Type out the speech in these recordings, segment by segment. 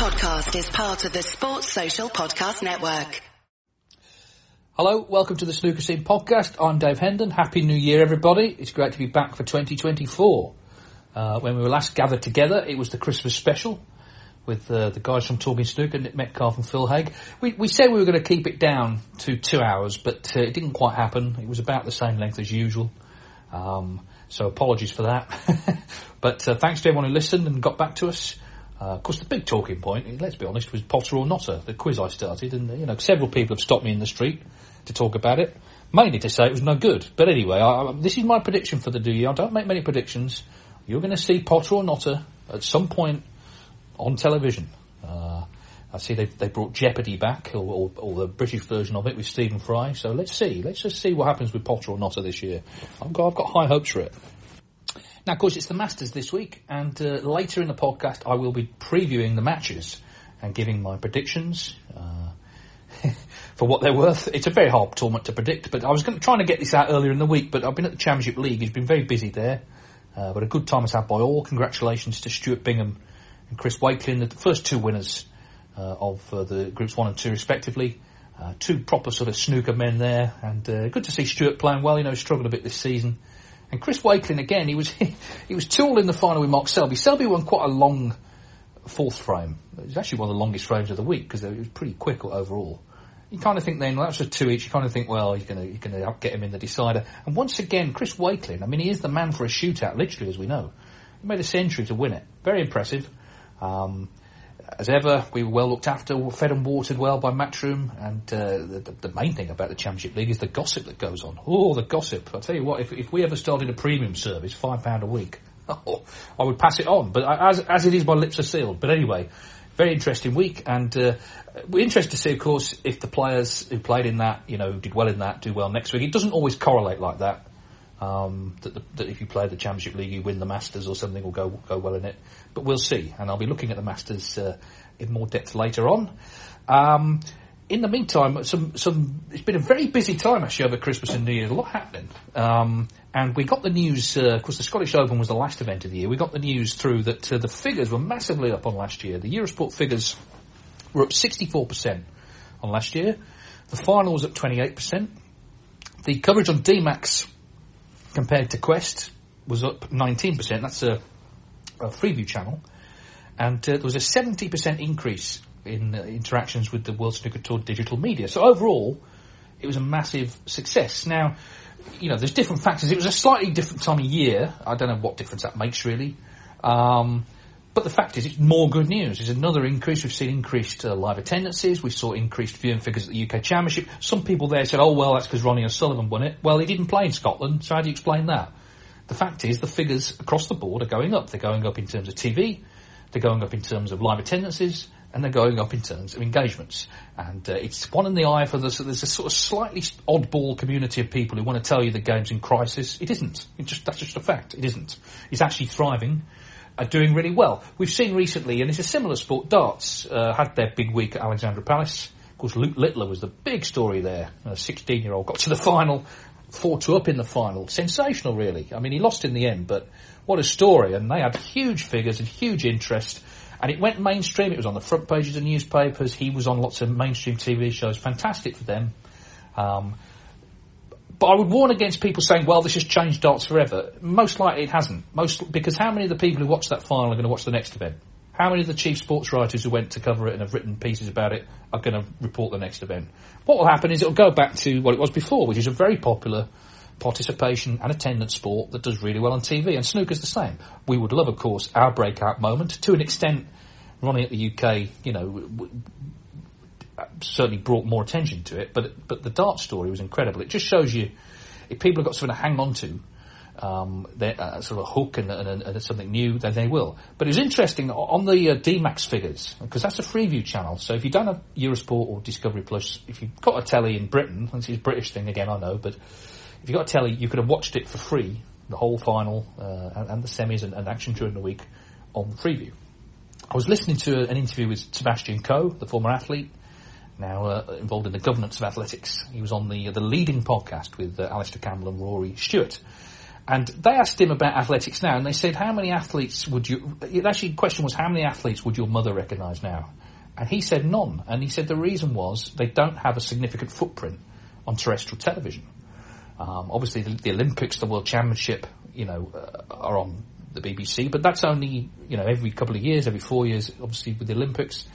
podcast is part of the Sports Social Podcast Network. Hello, welcome to the Snooker Scene Podcast. I'm Dave Hendon. Happy New Year, everybody. It's great to be back for 2024. When we were last gathered together, it was the Christmas special with the guys from Talking Snooker, Nick Metcalf and Phil Haig. We said we were going to keep it down to 2 hours, but it didn't quite happen. It was about the same length as usual. So apologies for that. But thanks to everyone who listened and got back to us. Of course, the big talking point, let's be honest, was Potter or Notter, the quiz I started. And, you know, several people have stopped me in the street to talk about it, mainly to say it was no good. But anyway, this is my prediction for the new year. I don't make many predictions. You're going to see Potter or Notter at some point on television. I see they brought Jeopardy back, or the British version of it with Stephen Fry. So let's see. Let's just see what happens with Potter or Notter this year. I've got high hopes for it. Now, of course, it's the Masters this week, and later in the podcast, I will be previewing the matches and giving my predictions for what they're worth. It's a very hard tournament to predict, but I was trying to get this out earlier in the week, but I've been at the Championship League. It's been very busy there, but a good time has had by all. Congratulations to Stuart Bingham and Chris Wakelin, the first two winners of the Groups 1 and 2, respectively. Two proper sort of snooker men there, and good to see Stuart playing well. You know, he struggled a bit this season. And Chris Wakelin, again, he was two all in the final with Mark Selby. Selby won quite a long fourth frame. It was actually one of the longest frames of the week because it was pretty quick overall. You kind of think then, well, that's just two each. You kind of think, well, you're going to get him in the decider. And once again, Chris Wakelin, I mean, he is the man for a shootout, literally, as we know. He made a century to win it. Very impressive. As ever, we were well looked after, fed and watered well by Matchroom, and the main thing about the Championship League is the gossip that goes on. Oh, the gossip. I'll tell you what, if we ever started a premium service, £5 a week, I would pass it on. But as it is, my lips are sealed. But anyway, very interesting week, and we're interested to see, of course, if the players who played in that, you know, did well in that, do well next week. It doesn't always correlate like that. That if you play the Championship League, you win the Masters or something will go well in it. But we'll see, and I'll be looking at the Masters in more depth later on. In the meantime, it's been a very busy time actually over Christmas and New Year. A lot happening, and we got the news. Of course, the Scottish Open was the last event of the year. We got the news through that the figures were massively up on last year. The Eurosport figures were up 64% on last year. The final was up 28%. The coverage on D-Max compared to Quest was up 19%. That's a Freeview channel. And there was a 70% increase in interactions with the World Snooker Tour digital media. So overall, it was a massive success. Now, you know, there's different factors. It was a slightly different time of year. I don't know what difference that makes, really. But the fact is, it's more good news. There's another increase. We've seen increased live attendances. We saw increased viewing figures at the UK Championship. Some people there said, oh, well, that's because Ronnie O'Sullivan won it. Well, he didn't play in Scotland, so how do you explain that? The fact is, the figures across the board are going up. They're going up in terms of TV, they're going up in terms of live attendances, and they're going up in terms of engagements. And it's one in the eye for the... So there's a sort of slightly oddball community of people who want to tell you the game's in crisis. It isn't. That's just a fact. It isn't. It's actually thriving. Are doing really well. We've seen recently, and it's a similar sport, darts had their big week at Alexandra Palace. Of course, Luke Littler was the big story there. A 16-year-old got to the final, 4-2 up in the final. Sensational, really. I mean, he lost in the end, but what a story. And they had huge figures and huge interest, and it went mainstream. It was on the front pages of newspapers. He was on lots of mainstream TV shows. Fantastic for them. But I would warn against people saying, well, this has changed darts forever. Most likely it hasn't. Because how many of the people who watched that final are going to watch the next event? How many of the chief sports writers who went to cover it and have written pieces about it are going to report the next event? What will happen is it will go back to what it was before, which is a very popular participation and attendance sport that does really well on TV. And snooker's the same. We would love, of course, our breakout moment. To an extent, Ronnie at the UK, you know... certainly brought more attention to it, but the dart story was incredible. It just shows you, if people have got something to hang on to, sort of a hook and something new, then they will. But it was interesting, on the D-Max figures, because that's a Freeview channel, so if you don't have Eurosport or Discovery Plus, if you've got a telly in Britain, this is a British thing again, I know, but if you've got a telly, you could have watched it for free, the whole final, and the semis and action during the week on Freeview. I was listening to an interview with Sebastian Coe, the former athlete, now involved in the governance of athletics. He was on the leading podcast with Alistair Campbell and Rory Stewart. And they asked him about athletics now, and they said, how many athletes would you... Actually, the question was, how many athletes would your mother recognise now? And he said none. And he said the reason was they don't have a significant footprint on terrestrial television. Obviously, the Olympics, the World Championship, are on the BBC, but that's only, every couple of years, every 4 years, obviously, with the Olympics.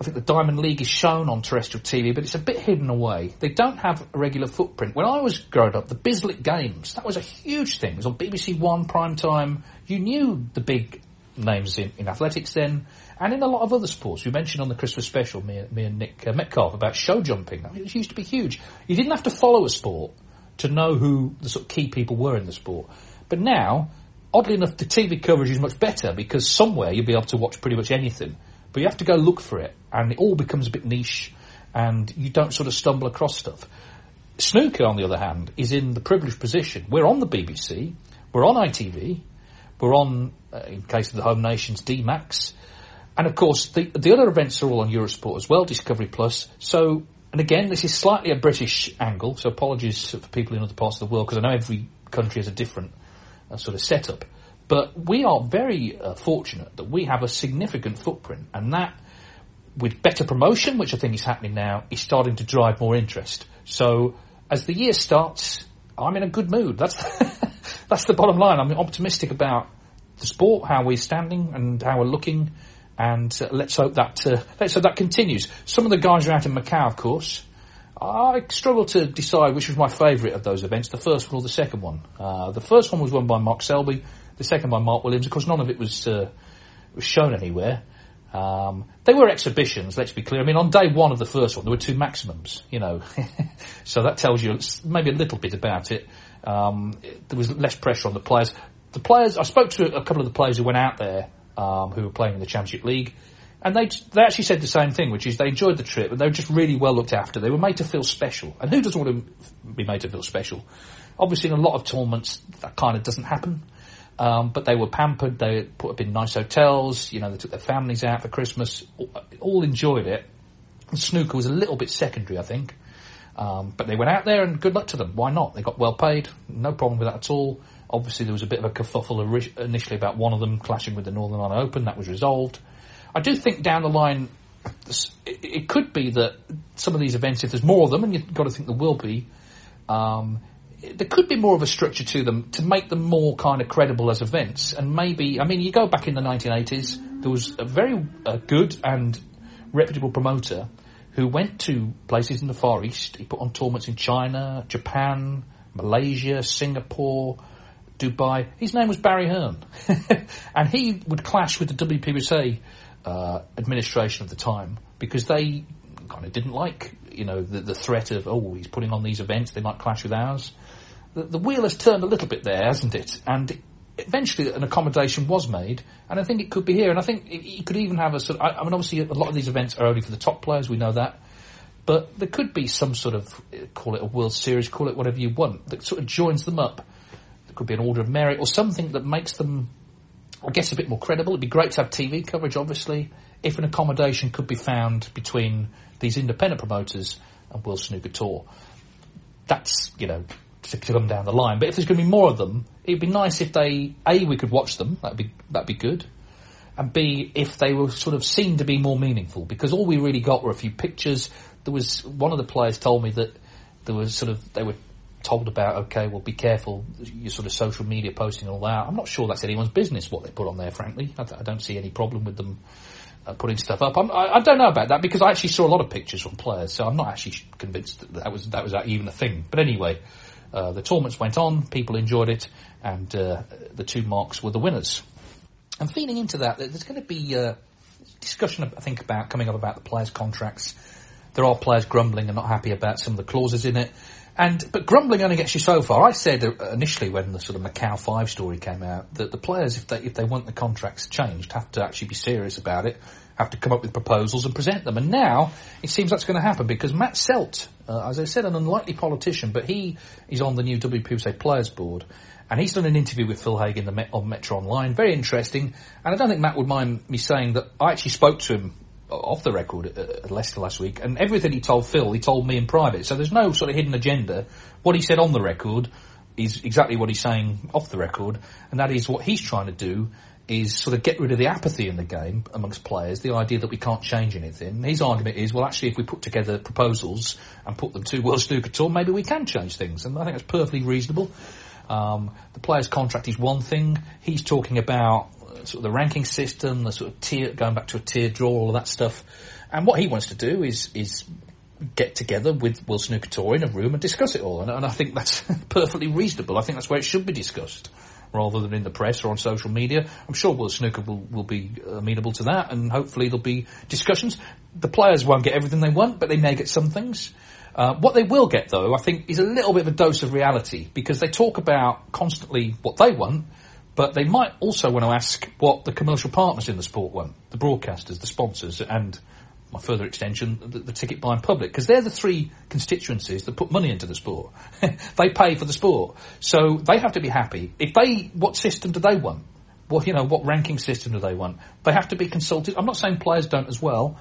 I think the Diamond League is shown on terrestrial TV, but it's a bit hidden away. They don't have a regular footprint. When I was growing up, the Bislett Games, that was a huge thing. It was on BBC One, prime time. You knew the big names in athletics then, and in a lot of other sports. We mentioned on the Christmas special, me and Nick Metcalf, about show jumping. I mean, it used to be huge. You didn't have to follow a sport to know who the sort of key people were in the sport. But now, oddly enough, the TV coverage is much better because somewhere you'll be able to watch pretty much anything. But you have to go look for it, and it all becomes a bit niche, and you don't sort of stumble across stuff. Snooker, on the other hand, is in the privileged position. We're on the BBC, we're on ITV, we're on, in case of the home nations, D-Max, and of course the other events are all on Eurosport as well, Discovery Plus. So, and again, this is slightly a British angle, so apologies for people in other parts of the world, because I know every country has a different sort of setup. But we are very fortunate that we have a significant footprint, and that, with better promotion, which I think is happening now, is starting to drive more interest. So as the year starts, I'm in a good mood. That's the bottom line. I'm optimistic about the sport, how we're standing and how we're looking, and let's hope that continues. Some of the guys are out in Macau, of course. I struggled to decide which was my favourite of those events, the first one or the second one. The first one was won by Mark Selby. The second by Mark Williams. Of course, none of it was shown anywhere. They were exhibitions, let's be clear. I mean, on day one of the first one, there were two maximums, so that tells you maybe a little bit about it. There was less pressure on the players. I spoke to a couple of the players who went out there, who were playing in the Championship League, and they actually said the same thing, which is they enjoyed the trip, but they were just really well looked after. They were made to feel special. And who doesn't want to be made to feel special? Obviously, in a lot of tournaments, that kind of doesn't happen. But they were pampered, they put up in nice hotels, they took their families out for Christmas, all enjoyed it. And snooker was a little bit secondary, I think. But they went out there, and good luck to them. Why not? They got well paid, no problem with that at all. Obviously, there was a bit of a kerfuffle initially about one of them clashing with the Northern Ireland Open. That was resolved. I do think down the line, it could be that some of these events, if there's more of them, and you've got to think there will be, there could be more of a structure to them to make them more kind of credible as events. And maybe, you go back in the 1980s, there was a very good and reputable promoter who went to places in the Far East. He put on tournaments in China, Japan, Malaysia, Singapore, Dubai. His name was Barry Hearn. And he would clash with the WPBSA administration at the time because they kind of didn't like, the threat of, he's putting on these events, they might clash with ours. The wheel has turned a little bit there, hasn't it? And eventually an accommodation was made, and I think it could be here. And I think you could even have a sort of... I mean, obviously, a lot of these events are only for the top players, we know that. But there could be some sort of, call it a World Series, call it whatever you want, that sort of joins them up. There could be an Order of Merit or something that makes them, I guess, a bit more credible. It'd be great to have TV coverage, obviously, if an accommodation could be found between these independent promoters and World Snooker Tour. That's, to come down the line. But if there's going to be more of them, it'd be nice if they, A, we could watch them, that'd be good, and B, if they were sort of seen to be more meaningful, because all we really got were a few pictures. There was, one of the players told me that there was sort of, they were told about, okay, well, be careful, your sort of social media posting and all that. I'm not sure that's anyone's business, what they put on there, frankly. I don't see any problem with them putting stuff up. I don't know about that, because I actually saw a lot of pictures from players, so I'm not actually convinced that was even a thing. But anyway, the tournaments went on, people enjoyed it, and the two marks were the winners. And feeding into that, there's going to be discussion, I think, about coming up about the players' contracts. There are players grumbling and not happy about some of the clauses in it. But grumbling only gets you so far. I said initially when the sort of Macau 5 story came out that the players, if they want the contracts changed, have to actually be serious about it, have to come up with proposals and present them. And now it seems that's going to happen because Matt Selt, as I said, an unlikely politician, but he is on the new WPBSA Players Board. And he's done an interview with Phil Haig on Metro Online. Very interesting. And I don't think Matt would mind me saying that I actually spoke to him off the record at Leicester last week, and everything he told Phil, he told me in private. So there's no sort of hidden agenda. What he said on the record is exactly what he's saying off the record, and that is what he's trying to do is sort of get rid of the apathy in the game amongst players, the idea that we can't change anything. His argument is, well, actually, if we put together proposals and put them to World Snooker Tour, maybe we can change things, and I think that's perfectly reasonable. The player's contract is one thing. He's talking about sort of the ranking system, the sort of tier, going back to a tier draw, all of that stuff. And what he wants to do is get together with World Snooker Tour in a room and discuss it all. And I think that's perfectly reasonable. I think that's where it should be discussed, rather than in the press or on social media. I'm sure World Snooker will be amenable to that, and hopefully there'll be discussions. The players won't get everything they want, but they may get some things. What they will get, though, I think, is a little bit of a dose of reality, because they talk about constantly what they want, but they might also want to ask what the commercial partners in the sport want, the broadcasters, the sponsors, and, my further extension, the ticket buying public, because they're the three constituencies that put money into the sport. They pay for the sport, so they have to be happy. If they, what system do they want? Well, you know, what ranking system do they want? They have to be consulted. I'm not saying players don't as well,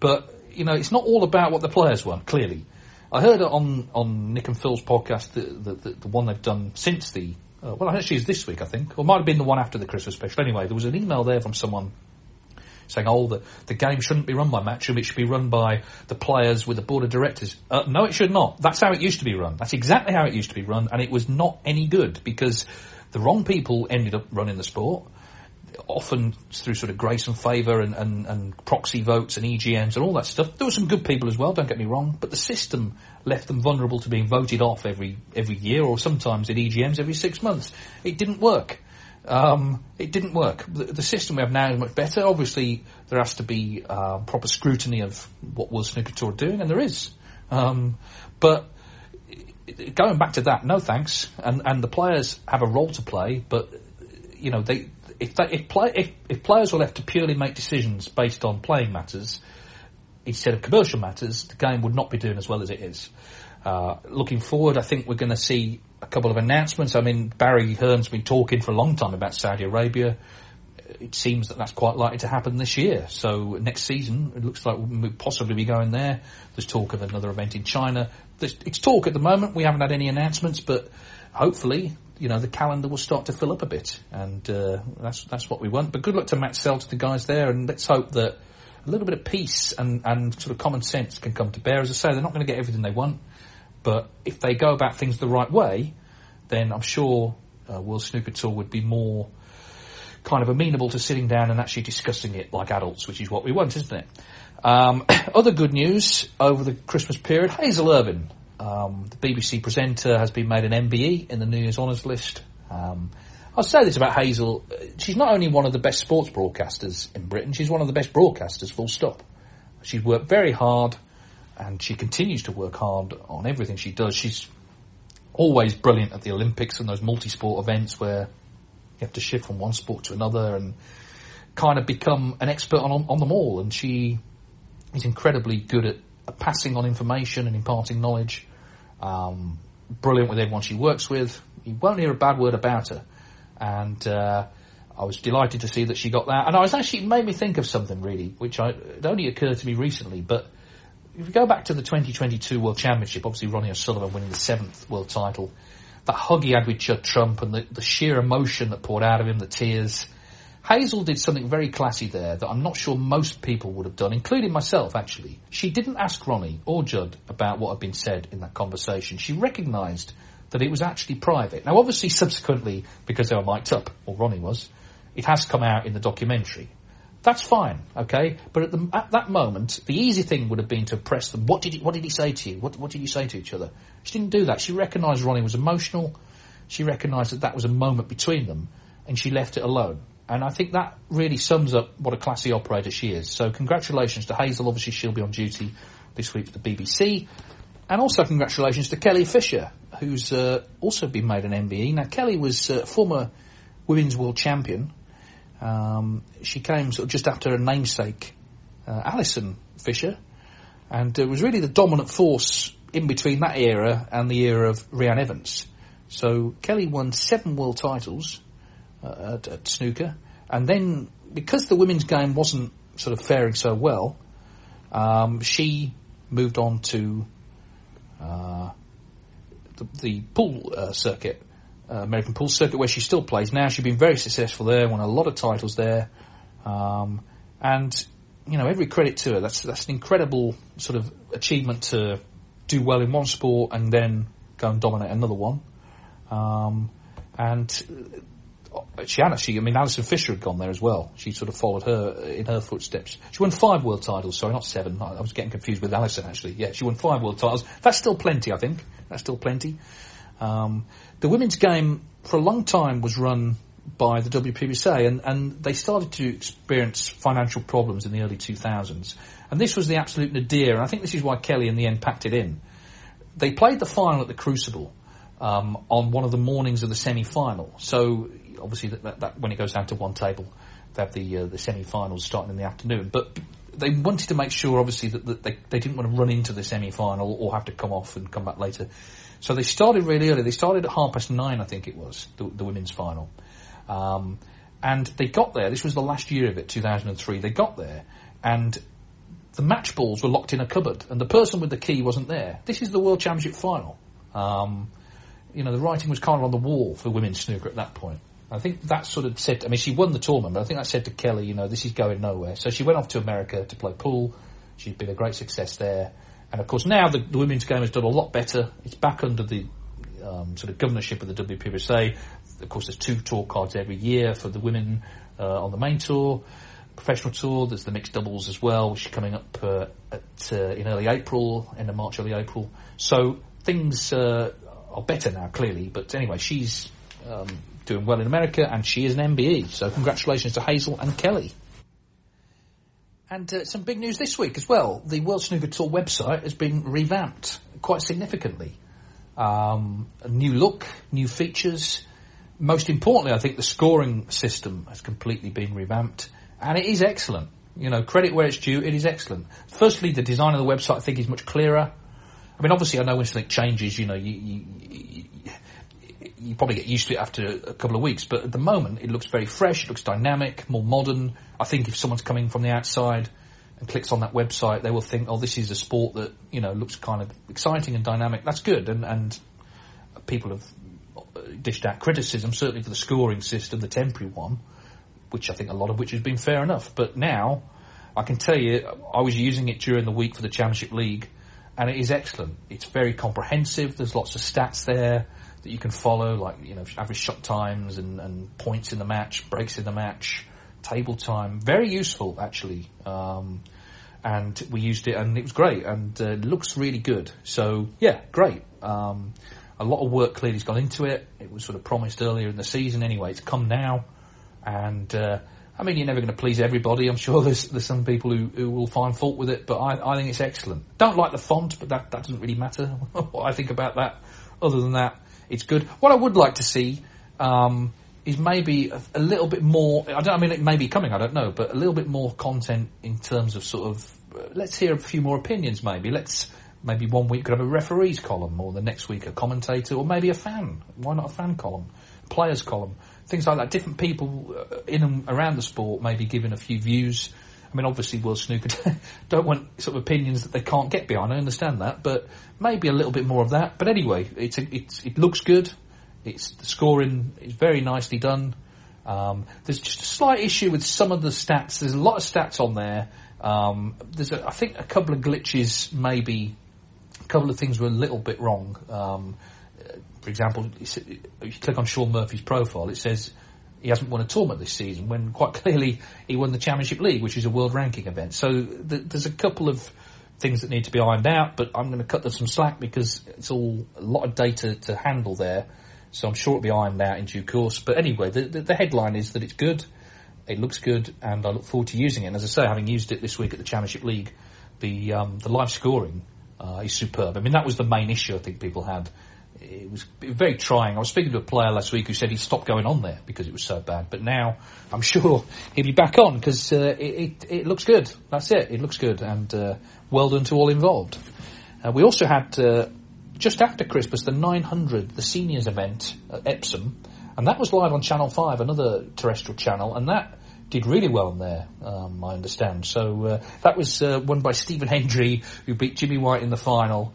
but you know, it's not all about what the players want. Clearly, I heard on Nick and Phil's podcast, the one they've done since the well, actually, it's this week, I think, or it might have been the one after the Christmas special. Anyway, there was an email there from someone saying, oh, the game shouldn't be run by Matchroom, it should be run by the players with the board of directors. No, it should not. That's how it used to be run. That's exactly how it used to be run, and it was not any good, because the wrong people ended up running the sport, often through sort of grace and favour and proxy votes and EGMs and all that stuff. There were some good people as well, don't get me wrong, but the system left them vulnerable to being voted off every year, or sometimes at EGMs every 6 months. It didn't work. It didn't work. The system we have now is much better. Obviously, there has to be proper scrutiny of what World Snooker Tour are doing, and there is. But going back to that, no thanks. And the players have a role to play, but you know, if players were left to purely make decisions based on playing matters instead of commercial matters, the game would not be doing as well as it is. Looking forward, I think we're going to see a couple of announcements. I mean, Barry Hearn's been talking for a long time about Saudi Arabia. It seems that that's quite likely to happen this year. So next season, it looks like we'll possibly be going there. There's talk of another event in China. It's talk at the moment. We haven't had any announcements, but hopefully, you know, the calendar will start to fill up a bit. And that's what we want. But good luck to Matt Selt, the guys there, and let's hope that a little bit of peace and sort of common sense can come to bear. As I say, they're not going to get everything they want. But if they go about things the right way, then I'm sure World Snooker Tour would be more kind of amenable to sitting down and actually discussing it like adults, which is what we want, isn't it? Other good news over the Christmas period, Hazel Irvine, the BBC presenter, has been made an MBE in the New Year's Honours list. I'll say this about Hazel. She's not only one of the best sports broadcasters in Britain, she's one of the best broadcasters, full stop. She's worked very hard, and she continues to work hard on everything she does. She's always brilliant at the Olympics and those multi-sport events where you have to shift from one sport to another and kind of become an expert on them all. And she is incredibly good at passing on information and imparting knowledge. Brilliant with everyone she works with. You won't hear a bad word about her. And I was delighted to see that she got that. And it made me think of something, really, it only occurred to me recently, but if we go back to the 2022 World Championship, obviously Ronnie O'Sullivan winning the 7th world title, that hug he had with Judd Trump and the sheer emotion that poured out of him, the tears, Hazel did something very classy there that I'm not sure most people would have done, including myself, actually. She didn't ask Ronnie or Judd about what had been said in that conversation. She recognised that it was actually private. Now, obviously, subsequently, because they were mic'd up, or Ronnie was, it has come out in the documentary. That's fine, okay? But at that moment, the easy thing would have been to press them. What did he say to you? What did you say to each other? She didn't do that. She recognised Ronnie was emotional. She recognised that was a moment between them, and she left it alone. And I think that really sums up what a classy operator she is. So congratulations to Hazel. Obviously, she'll be on duty this week for the BBC. And also congratulations to Kelly Fisher, who's also been made an MBE. Now, Kelly was a former women's world champion. She came sort of just after her namesake, Alison Fisher, and was really the dominant force in between that era and the era of Rhian Evans. So Kelly won 7 world titles at snooker, and then because the women's game wasn't sort of faring so well, she moved on to the pool circuit. American pool circuit, where she still plays now. She's been very successful there, won a lot of titles there. And, you know, every credit to her. That's an incredible sort of achievement to do well in one sport and then go and dominate another one. And Alison Fisher had gone there as well. She sort of followed her in her footsteps. She won 5 world titles, sorry, not 7. I was getting confused with Alison, actually. Yeah, she won 5 world titles. That's still plenty, I think. That's still plenty. The women's game, for a long time, was run by the WPBSA, and they started to experience financial problems in the early 2000s. And this was the absolute nadir, and I think this is why Kelly, in the end, packed it in. They played the final at the Crucible on one of the mornings of the semi-final. So, obviously, that when it goes down to one table, they have the semi-finals starting in the afternoon. But they wanted to make sure, obviously, that they didn't want to run into the semi-final or have to come off and come back later. So they started really early. They started at 9:30, I think it was, the women's final. And they got there. This was the last year of it, 2003. They got there, and the match balls were locked in a cupboard, and the person with the key wasn't there. This is the World Championship final. You know, the writing was kind of on the wall for women's snooker at that point. I think that sort of said, I mean, she won the tournament, but I think that said to Kelly, you know, this is going nowhere. So she went off to America to play pool. She's been a great success there. And, of course, now the women's game has done a lot better. It's back under the sort of governorship of the WPBSA. Of course, there's 2 tour cards every year for the women on the main tour, professional tour. There's the mixed doubles as well, which is coming up in early April, end of March, early April. So things are better now, clearly. But, anyway, she's doing well in America, and she is an MBE. So congratulations to Hazel and Kelly. And some big news this week as well. The World Snooker Tour website has been revamped quite significantly. A new look, new features. Most importantly, I think the scoring system has completely been revamped, and it is excellent. You know, credit where it's due, it is excellent. Firstly, the design of the website, I think, is much clearer. I mean, obviously, I know when something changes, you know, you probably get used to it after a couple of weeks, but at the moment it looks very fresh, it looks dynamic, more modern. I think if someone's coming from the outside and clicks on that website, they will think, oh, this is a sport that, you know, looks kind of exciting and dynamic. That's good, and people have dished out criticism, certainly for the scoring system, the temporary one, which I think a lot of which has been fair enough. But now, I can tell you, I was using it during the week for the Championship League, and it is excellent. It's very comprehensive, there's lots of stats there that you can follow, like, you know, average shot times and points in the match, breaks in the match, table time. Very useful, actually. And we used it, and it was great, and it looks really good. So, yeah, great. A lot of work clearly has gone into it. It was sort of promised earlier in the season anyway. It's come now, and I mean, you're never going to please everybody. I'm sure there's some people who will find fault with it, but I think it's excellent. Don't like the font, but that doesn't really matter what I think about that. Other than that, it's good. What I would like to see is maybe a little bit more. It may be coming. I don't know, but a little bit more content in terms of sort of. Let's hear a few more opinions. Maybe one week could have a referees column, or the next week a commentator, or maybe a fan. Why not a fan column, players column, things like that? Different people in and around the sport maybe giving a few views. I mean, obviously, World Snooker don't want sort of opinions that they can't get behind. I understand that, but maybe a little bit more of that. But anyway, it looks good. The scoring is very nicely done. There's just a slight issue with some of the stats. There's a lot of stats on there. There's, I think, a couple of glitches, maybe. A couple of things were a little bit wrong. For example, if you click on Sean Murphy's profile, it says he hasn't won a tournament this season, when quite clearly he won the Championship League, which is a world ranking event. So there's a couple of things that need to be ironed out, but I'm going to cut them some slack because it's all a lot of data to handle there. So I'm sure it'll be ironed out in due course. But anyway, the headline is that it's good, it looks good, and I look forward to using it. And as I say, having used it this week at the Championship League, the live scoring is superb. I mean, that was the main issue I think people had. It was very trying. I was speaking to a player last week who said he stopped going on there because it was so bad. But now I'm sure he'll be back on because it looks good. That's it. It looks good. And well done to all involved. We also had, just after Christmas, the 900, the seniors event at Epsom. And that was live on Channel 5, another terrestrial channel. And that did really well on there, I understand. So that was won by Stephen Hendry, who beat Jimmy White in the final.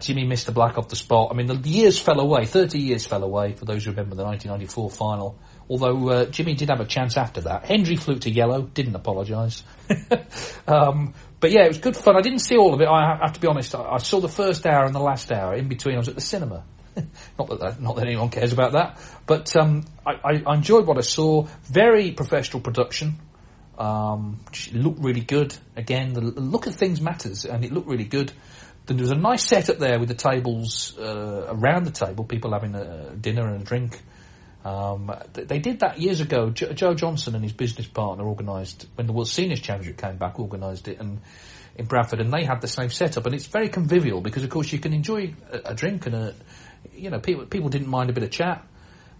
Jimmy Mr. Black off the spot. I mean, the years fell away, 30 years fell away, for those who remember the 1994 final. Although Jimmy did have a chance after that. Hendry flew to yellow, didn't apologise. But yeah, it was good fun. I didn't see all of it, I have to be honest. I saw the first hour and the last hour. In between, I was at the cinema. Not that anyone cares about that. But I enjoyed what I saw. Very professional production. It looked really good. Again, the look of things matters, and it looked really good. Then there was a nice setup there with the tables around the table, people having a dinner and a drink. They did that years ago. Joe Johnson and his business partner organised, when the World Seniors Championship came back, organised it and in Bradford, and they had the same setup. And it's very convivial because, of course, you can enjoy a drink and people didn't mind a bit of chat,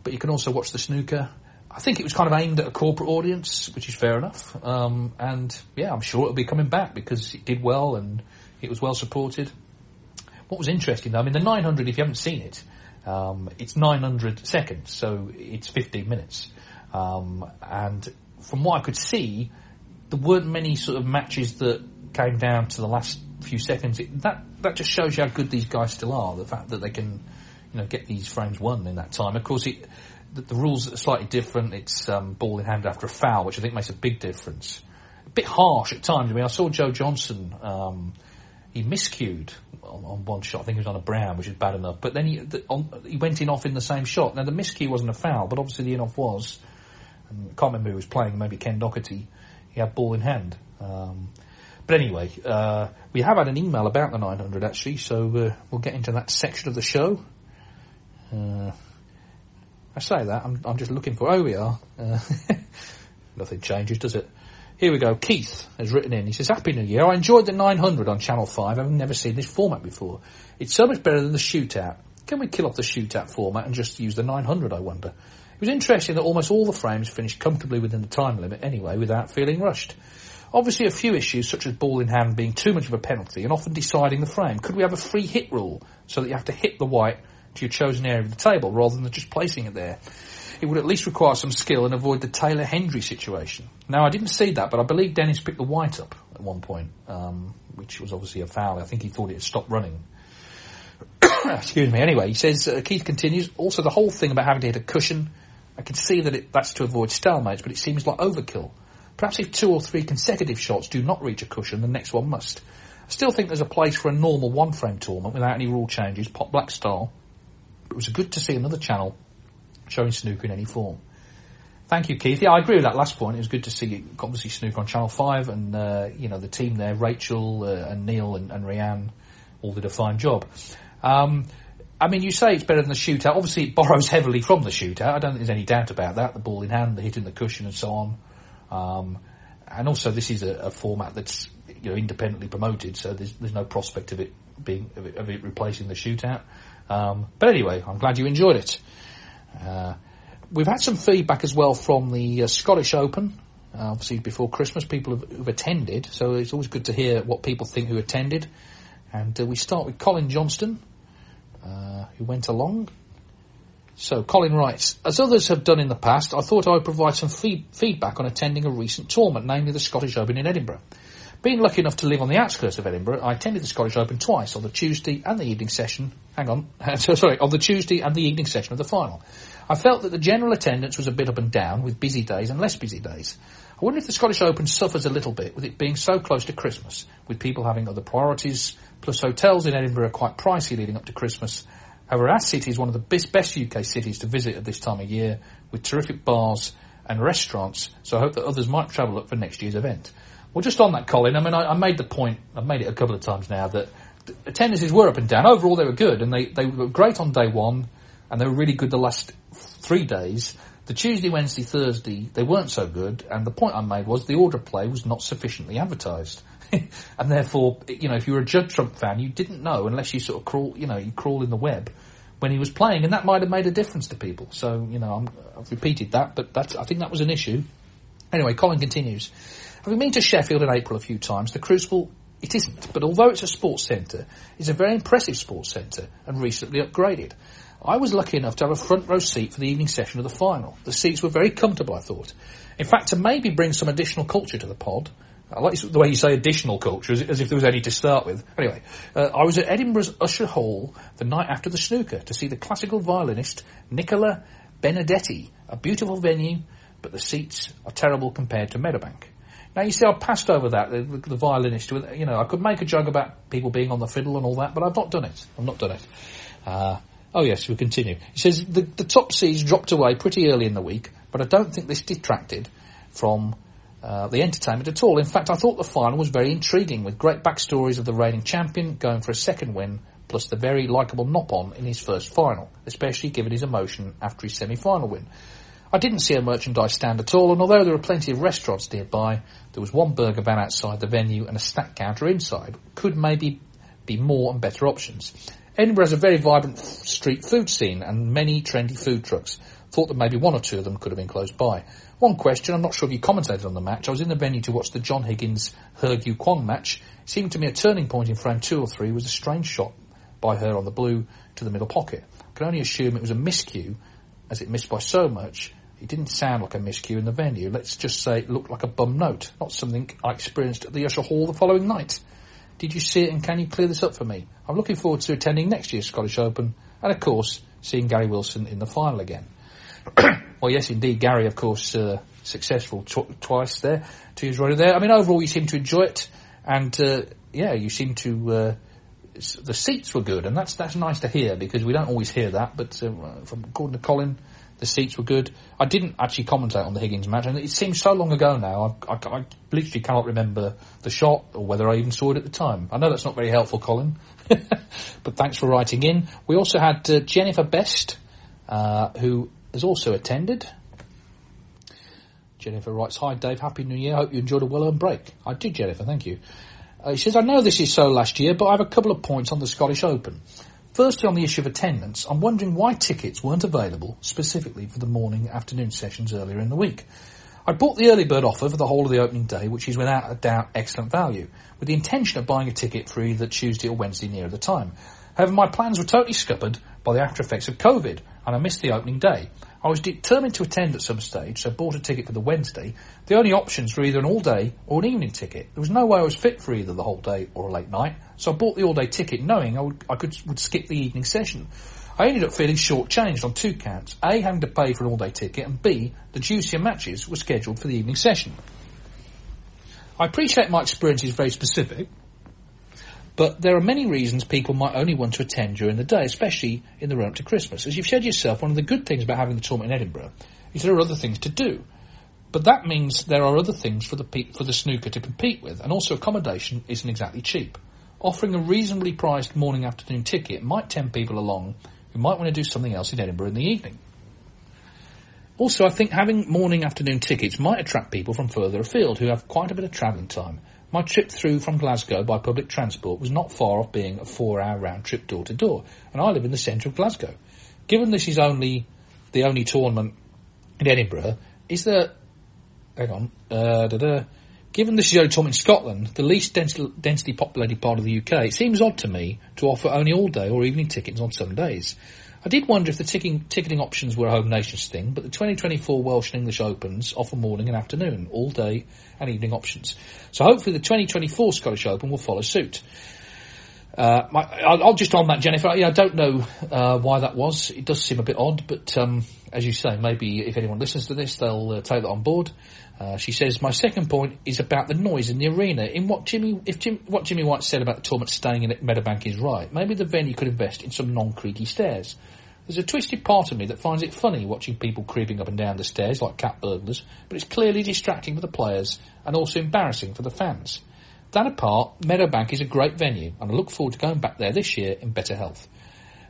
but you can also watch the snooker. I think it was kind of aimed at a corporate audience, which is fair enough. And yeah, I'm sure it'll be coming back because it did well and it was well supported. What was interesting, though, I mean, the 900, if you haven't seen it, it's 900 seconds, so it's 15 minutes. And from what I could see, there weren't many sort of matches that came down to the last few seconds. That just shows you how good these guys still are, the fact that they can, get these frames won in that time. Of course, the rules are slightly different. It's ball in hand after a foul, which I think makes a big difference. A bit harsh at times. I mean, I saw Joe Johnson... he miscued on one shot. I think he was on a brown, which is bad enough. But then he went in off in the same shot. Now, the miscue wasn't a foul, but obviously the in-off was. And I can't remember who was playing, maybe Ken Doherty. He had ball in hand. But anyway, we have had an email about the 900, actually, so we'll get into that section of the show. I say that, I'm just looking for... Oh, we are. Nothing changes, does it? Here we go. Keith has written in. He says, Happy New Year. I enjoyed the 900 on Channel 5. I've never seen this format before. It's so much better than the shootout. Can we kill off the shootout format and just use the 900, I wonder? It was interesting that almost all the frames finished comfortably within the time limit anyway, without feeling rushed. Obviously, a few issues, such as ball in hand being too much of a penalty and often deciding the frame. Could we have a free hit rule so that you have to hit the white to your chosen area of the table rather than just placing it there? It would at least require some skill and avoid the Taylor-Hendry situation. Now, I didn't see that, but I believe Dennis picked the white up at one point, which was obviously a foul. I think he thought it had stopped running. Excuse me. Anyway, he says, Keith continues, also the whole thing about having to hit a cushion, I can see that that's to avoid stalemates, but it seems like overkill. Perhaps if 2 or 3 consecutive shots do not reach a cushion, the next one must. I still think there's a place for a normal one-frame tournament without any rule changes, pot black style. But it was good to see another channel showing snooker in any form. Thank you, Keith. Yeah, I agree with that last point. It was good to see, obviously, snooker on Channel 5 and, the team there, Rachel and Neil and Rianne, all did a fine job. I mean, you say it's better than the shootout. Obviously, it borrows heavily from the shootout. I don't think there's any doubt about that. The ball in hand, the hit in the cushion and so on. And also, this is a format that's, independently promoted, so there's no prospect of it being, of it replacing the shootout. But anyway, I'm glad you enjoyed it. We've had some feedback as well from the Scottish Open, obviously before Christmas, people who've attended, so it's always good to hear what people think who attended. And we start with Colin Johnston, who went along. So Colin writes, as others have done in the past, I thought I would provide some feedback on attending a recent tournament, namely the Scottish Open in Edinburgh. Being lucky enough to live on the outskirts of Edinburgh, I attended the Scottish Open twice, on the Tuesday and the evening session. On the Tuesday and the evening session of the final. I felt that the general attendance was a bit up and down, with busy days and less busy days. I wonder if the Scottish Open suffers a little bit, with it being so close to Christmas, with people having other priorities, plus hotels in Edinburgh are quite pricey leading up to Christmas. However, our city is one of the best UK cities to visit at this time of year, with terrific bars and restaurants, so I hope that others might travel up for next year's event. Well, just on that, Colin, I mean, I made the point, I've made it a couple of times now, that attendances were up and down. Overall, they were good, and they were great on day one, and they were really good the last 3 days. The Tuesday, Wednesday, Thursday, they weren't so good, and the point I made was the order of play was not sufficiently advertised. And therefore, if you were a Judd Trump fan, you didn't know unless you sort of crawl in the web when he was playing, and that might have made a difference to people. So, I've repeated that, but I think that was an issue. Anyway, Colin continues. Having been to Sheffield in April a few times, the Crucible, it isn't, but although it's a sports centre, it's a very impressive sports centre and recently upgraded. I was lucky enough to have a front row seat for the evening session of the final. The seats were very comfortable, I thought. In fact, to maybe bring some additional culture to the pod, I like the way you say additional coach, as if there was any to start with. Anyway, I was at Edinburgh's Usher Hall the night after the snooker to see the classical violinist Nicola Benedetti. A beautiful venue, but the seats are terrible compared to Meadowbank. Now, you see, I passed over that, the violinist. You know, I could make a joke about people being on the fiddle and all that, but I've not done it. Oh, yes, we'll continue. He says, the top seeds dropped away pretty early in the week, but I don't think this detracted from the entertainment at all. In fact, I thought the final was very intriguing, with great backstories of the reigning champion going for a second win, plus the very likeable Nopon in his first final, especially given his emotion after his semi-final win. I didn't see a merchandise stand at all, and although there were plenty of restaurants nearby, there was one burger van outside the venue and a snack counter inside. Could maybe be more and better options. Edinburgh has a very vibrant street food scene and many trendy food trucks. Thought that maybe one or two of them could have been close by. One question, I'm not sure if you commentated on the match. I was in the venue to watch the John Higgins He-Yu Kwang match. It seemed to me a turning point in frame 2 or 3 was a strange shot by her on the blue to the middle pocket. I can only assume it was a miscue, as it missed by so much. It didn't sound like a miscue in the venue. Let's just say it looked like a bum note, not something I experienced at the Usher Hall the following night. Did you see it, and can you clear this up for me? I'm looking forward to attending next year's Scottish Open and, of course, seeing Gary Wilson in the final again. Well, yes, indeed, Gary, of course, successful twice there, 2 years running there. I mean, overall, you seem to enjoy it, and, yeah, you seem to... the seats were good, and that's nice to hear, because we don't always hear that, but from according to Colin... The seats were good. I didn't actually commentate on the Higgins match, and it seems so long ago now, I literally cannot remember the shot or whether I even saw it at the time. I know that's not very helpful, Colin, but thanks for writing in. We also had Jennifer Best, who has also attended. Jennifer writes, "Hi Dave, Happy New Year. Hope you enjoyed a well-earned break." I did, Jennifer, thank you. She says, "I know this is so last year, but I have a couple of points on the Scottish Open. Firstly, on the issue of attendance, I'm wondering why tickets weren't available specifically for the morning-afternoon sessions earlier in the week. I bought the early bird offer for the whole of the opening day, which is without a doubt excellent value, with the intention of buying a ticket for either Tuesday or Wednesday near the time. However, my plans were totally scuppered by the after effects of COVID, and I missed the opening day. I was determined to attend at some stage, so bought a ticket for the Wednesday. The only options were either an all-day or an evening ticket. There was no way I was fit for either the whole day or a late night, so I bought the all-day ticket knowing I would skip the evening session. I ended up feeling short-changed on two counts. A, having to pay for an all-day ticket, and B, the juicier matches were scheduled for the evening session. I appreciate my experience is very specific, but there are many reasons people might only want to attend during the day, especially in the run-up to Christmas. As you've said yourself, one of the good things about having the tournament in Edinburgh is there are other things to do. But that means there are other things for the snooker to compete with, and also accommodation isn't exactly cheap. Offering a reasonably priced morning-afternoon ticket might tempt people along who might want to do something else in Edinburgh in the evening. Also, I think having morning-afternoon tickets might attract people from further afield who have quite a bit of travelling time. My trip through from Glasgow by public transport was not far off being a 4-hour round trip door to door, and I live in the centre of Glasgow. Given this is the only tournament in Edinburgh, Given this is the only tournament in Scotland, the least densely populated part of the UK, it seems odd to me to offer only all-day or evening tickets on some days. I did wonder if the ticketing options were a home nations thing, but the 2024 Welsh and English Opens offer morning and afternoon, all day and evening options. So hopefully the 2024 Scottish Open will follow suit. I'll just on that, Jennifer, I don't know why that was. It does seem a bit odd, but as you say, maybe if anyone listens to this, they'll take that on board. She says, my second point is about the noise in the arena. What Jimmy White said about the tournament staying in Meadowbank is right. Maybe the venue could invest in some non-creaky stairs. There's a twisted part of me that finds it funny watching people creeping up and down the stairs like cat burglars, but it's clearly distracting for the players and also embarrassing for the fans. That apart, Meadowbank is a great venue, and I look forward to going back there this year in better health.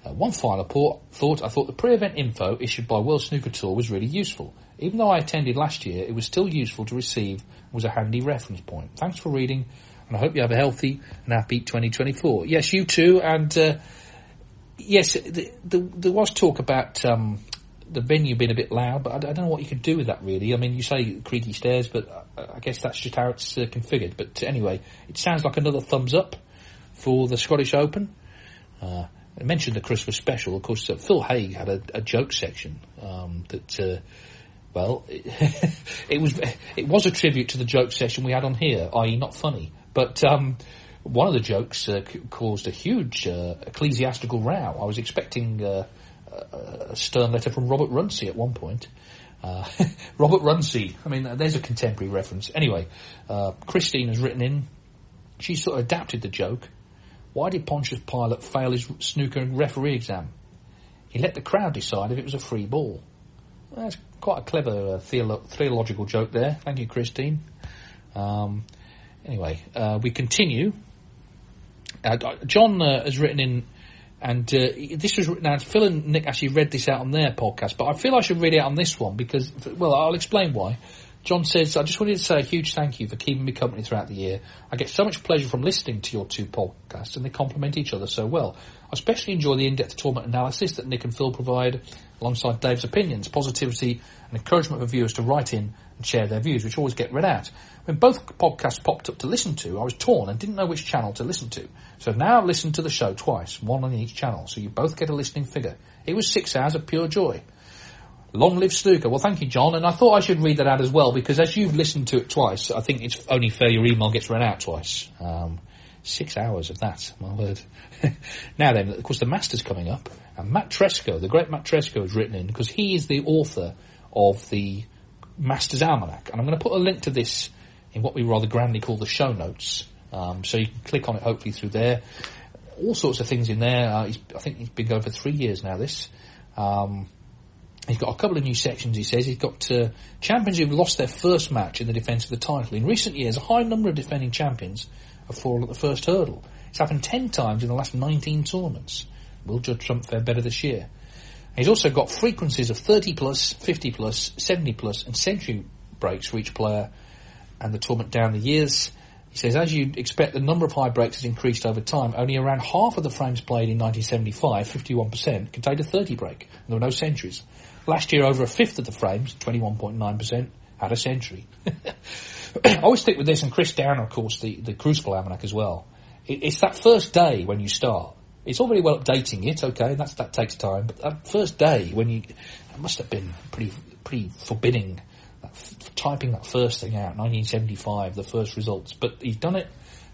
One final thought, I thought the pre-event info issued by World Snooker Tour was really useful. Even though I attended last year, it was still useful to receive and was a handy reference point. Thanks for reading, and I hope you have a healthy and happy 2024. Yes, you too, and yes, there was talk about the venue being a bit loud, but I don't know what you could do with that, really. I mean, you say creaky stairs, but I guess that's just how it's configured. But anyway, it sounds like another thumbs up for the Scottish Open. I mentioned the Christmas special. Of course, Phil Haig had a joke section that Well, it was a tribute to the joke session we had on here, i.e. not funny. But one of the jokes caused a huge ecclesiastical row. I was expecting a stern letter from Robert Runcie at one point. Robert Runcie, I mean, there's a contemporary reference. Anyway, Christine has written in. She sort of adapted the joke. Why did Pontius Pilate fail his snooker referee exam? He let the crowd decide if it was a free ball. Well, that's quite a clever theological joke there. Thank you, Christine. Anyway, we continue. John has written in, and this was written out. Phil and Nick actually read this out on their podcast, but I feel I should read it out on this one because, well, I'll explain why. John says, I just wanted to say a huge thank you for keeping me company throughout the year. I get so much pleasure from listening to your two podcasts, and they complement each other so well. I especially enjoy the in-depth tournament analysis that Nick and Phil provide, alongside Dave's opinions, positivity, and encouragement for viewers to write in and share their views, which always get read out. When both podcasts popped up to listen to, I was torn and didn't know which channel to listen to. So now I've listened to the show twice, one on each channel, so you both get a listening figure. It was 6 hours of pure joy. Long live snooker. Well, thank you, John. And I thought I should read that out as well, because as you've listened to it twice, I think it's only fair your email gets read out twice. 6 hours of that, my word. Now then, of course, the Masters coming up. And Matt Tresco, the great Matt Tresco, has written in, because he is the author of the Masters Almanac. And I'm going to put a link to this in what we rather grandly call the show notes. So you can click on it, hopefully, through there. All sorts of things in there. I think he's been going for 3 years now, this. He's got a couple of new sections, he says. He's got champions who've lost their first match in the defence of the title. In recent years, a high number of defending champions have fallen at the first hurdle. It's happened 10 times in the last 19 tournaments. Will Judd Trump fare better this year? And he's also got frequencies of 30-plus, 50-plus, 70-plus and century breaks for each player and the tournament down the years. He says, as you'd expect, the number of high breaks has increased over time. Only around half of the frames played in 1975, 51%, contained a 30 break, and there were no centuries. Last year, over a fifth of the frames, 21.9%, had a century. I always think with this, and Chris Downer, of course, the Crucible Almanac as well. It's that first day when you start. It's all very well updating it, okay, and that takes time, but that first day when you... That must have been pretty forbidding, typing that first thing out, 1975, the first results. But he's done it,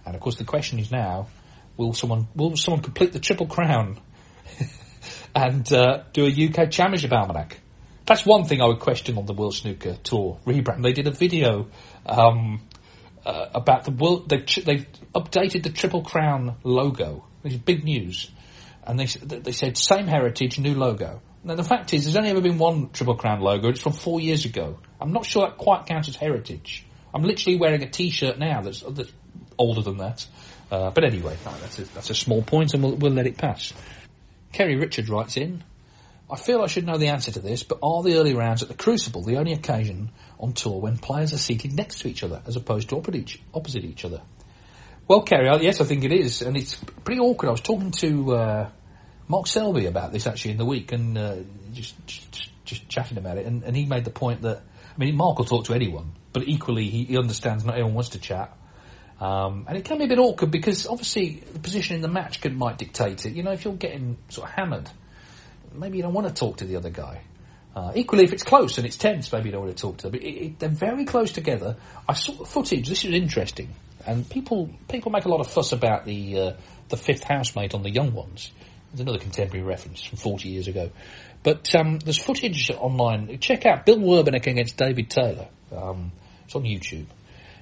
and of course the question is now, will someone complete the Triple Crown? And do a UK Championship Almanac. That's one thing I would question on the World Snooker Tour rebrand. They did a video about the world. They've updated the Triple Crown logo. This is big news. And they said, same heritage, new logo. Now, the fact is, there's only ever been one Triple Crown logo. It's from 4 years ago. I'm not sure that quite counts as heritage. I'm literally wearing a T-shirt now that's older than that. But anyway, that's a small point, and we'll let it pass. Kerry Richard writes in, I feel I should know the answer to this, but are the early rounds at the Crucible the only occasion on tour when players are seated next to each other as opposed to opposite each other? Well, Kerry, yes, I think it is, and it's pretty awkward. I was talking to Mark Selby about this, actually, in the week, and just chatting about it, and he made the point that, I mean, Mark will talk to anyone, but equally he understands not everyone wants to chat. And it can be a bit awkward because obviously the position in the match might dictate it. You know, if you're getting sort of hammered, maybe you don't want to talk to the other guy. Equally, if it's close and it's tense, maybe you don't want to talk to them. But they're very close together. I saw the footage. This is interesting. And people make a lot of fuss about the fifth housemate on The Young Ones. There's another contemporary reference from 40 years ago. But there's footage online. Check out Bill Werbeneck against David Taylor. It's on YouTube.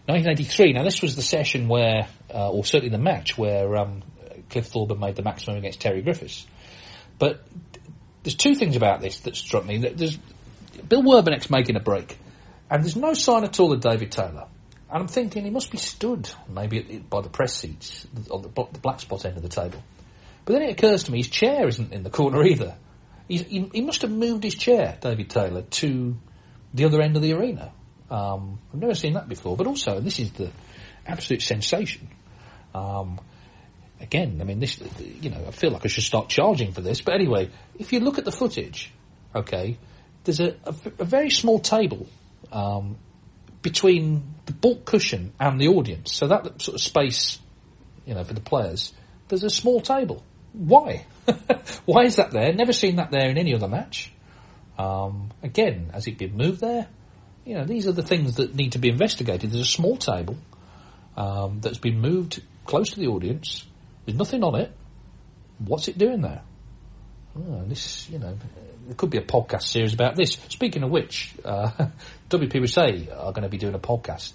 1983, now this was the session where, or certainly the match, where Cliff Thorburn made the maximum against Terry Griffiths. But there's two things about this that struck me. There's Bill Werbeneck's making a break, and there's no sign at all of David Taylor. And I'm thinking he must be stood, maybe by the press seats, on the black spot end of the table. But then it occurs to me his chair isn't in the corner either. He must have moved his chair, David Taylor, to the other end of the arena. I've never seen that before, but also this is the absolute sensation. Again, I mean, this, you know, I feel like I should start charging for this, but anyway, if you look at the footage, okay, there's a very small table between the balk cushion and the audience, so that sort of space, you know, for the players, there's a small table. Why? Why is that there? Never seen that there in any other match. Again, has it been moved there? You know, these are the things that need to be investigated. There's a small table that's been moved close to the audience. There's nothing on it. What's it doing there? Oh, this, you know, there could be a podcast series about this. Speaking of which, WPBSA are going to be doing a podcast.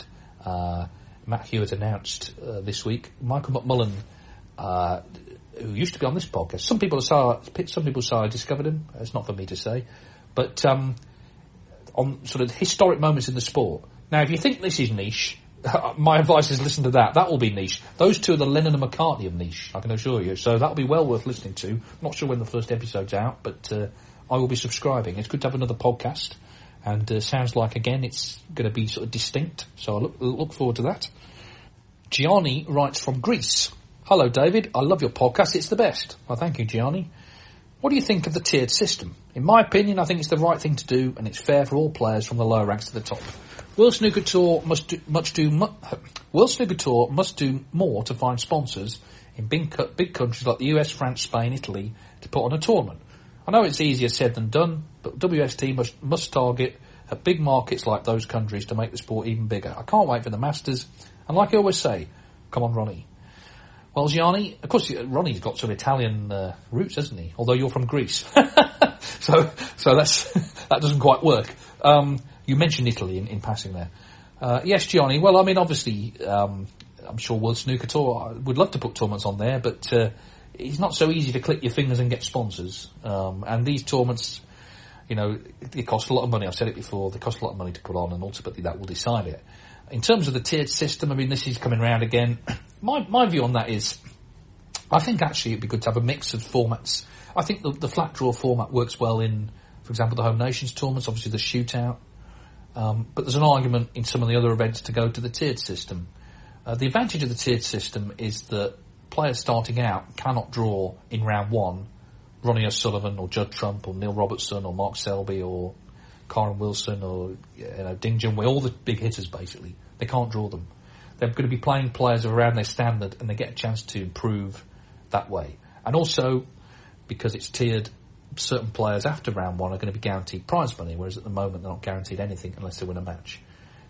Matt Hewitt announced this week. Michael McMullen, who used to be on this podcast. Some people say I discovered him. It's not for me to say. But on sort of historic moments in the sport. Now, if you think this is niche, my advice is listen to that. That will be niche. Those two are the Lennon and McCartney of niche, I can assure you. So that will be well worth listening to. I'm not sure when the first episode's out, but I will be subscribing. It's good to have another podcast. And sounds like, again, it's going to be sort of distinct. So I look forward to that. Gianni writes from Greece. Hello, David. I love your podcast. It's the best. Well, thank you, Gianni. What do you think of the tiered system? In my opinion, I think it's the right thing to do, and it's fair for all players from the lower ranks to the top. World Snooker Tour must do more to find sponsors in big countries like the US, France, Spain, Italy to put on a tournament. I know it's easier said than done, but WST must target at big markets like those countries to make the sport even bigger. I can't wait for the Masters, and like I always say, come on, Ronnie. Well, Gianni, of course, Ronnie's got some Italian roots, hasn't he? Although you're from Greece. so that doesn't quite work. You mentioned Italy in passing there. Yes, Gianni, well, I mean, obviously, I'm sure World Snooker Tour would love to put tournaments on there, but it's not so easy to click your fingers and get sponsors. And these tournaments, you know, they cost a lot of money. I've said it before, they cost a lot of money to put on, and ultimately that will decide it. In terms of the tiered system, I mean, this is coming round again. My view on that is, I think actually it'd be good to have a mix of formats. I think the flat draw format works well in, for example, the Home Nations tournaments, obviously the shootout. But there's an argument in some of the other events to go to the tiered system. The advantage of the tiered system is that players starting out cannot draw in round one Ronnie O'Sullivan or Judd Trump or Neil Robertson or Mark Selby or Karen Wilson or Ding Junhui, all the big hitters basically. They can't draw them. They're going to be playing players around their standard, and they get a chance to improve that way. And also, because it's tiered, certain players after round one are going to be guaranteed prize money, whereas at the moment they're not guaranteed anything unless they win a match.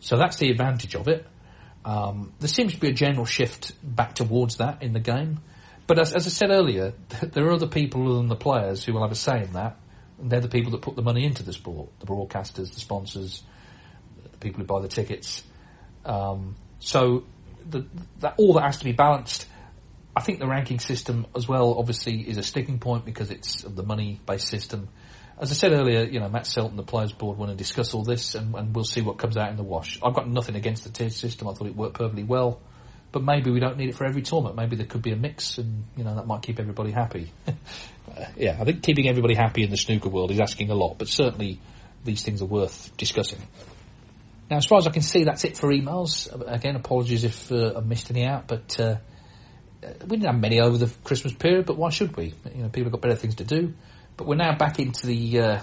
So that's the advantage of it. There seems to be a general shift back towards that in the game. But as I said earlier, there are other people other than the players who will have a say in that. And they're the people that put the money into the sport, the broadcasters, the sponsors, the people who buy the tickets. So all that has to be balanced. I think the ranking system as well, obviously, is a sticking point because it's the money-based system. As I said earlier, you know, Matt Selt and the Players Board want to discuss all this, and we'll see what comes out in the wash. I've got nothing against the tiered system. I thought it worked perfectly well. But maybe we don't need it for every tournament. Maybe there could be a mix, and you know that might keep everybody happy. Yeah, I think keeping everybody happy in the snooker world is asking a lot, but certainly these things are worth discussing. Now, as far as I can see, that's it for emails. Again, apologies if I missed any out, but we didn't have many over the Christmas period. But why should we? You know, people have got better things to do. But we're now back into the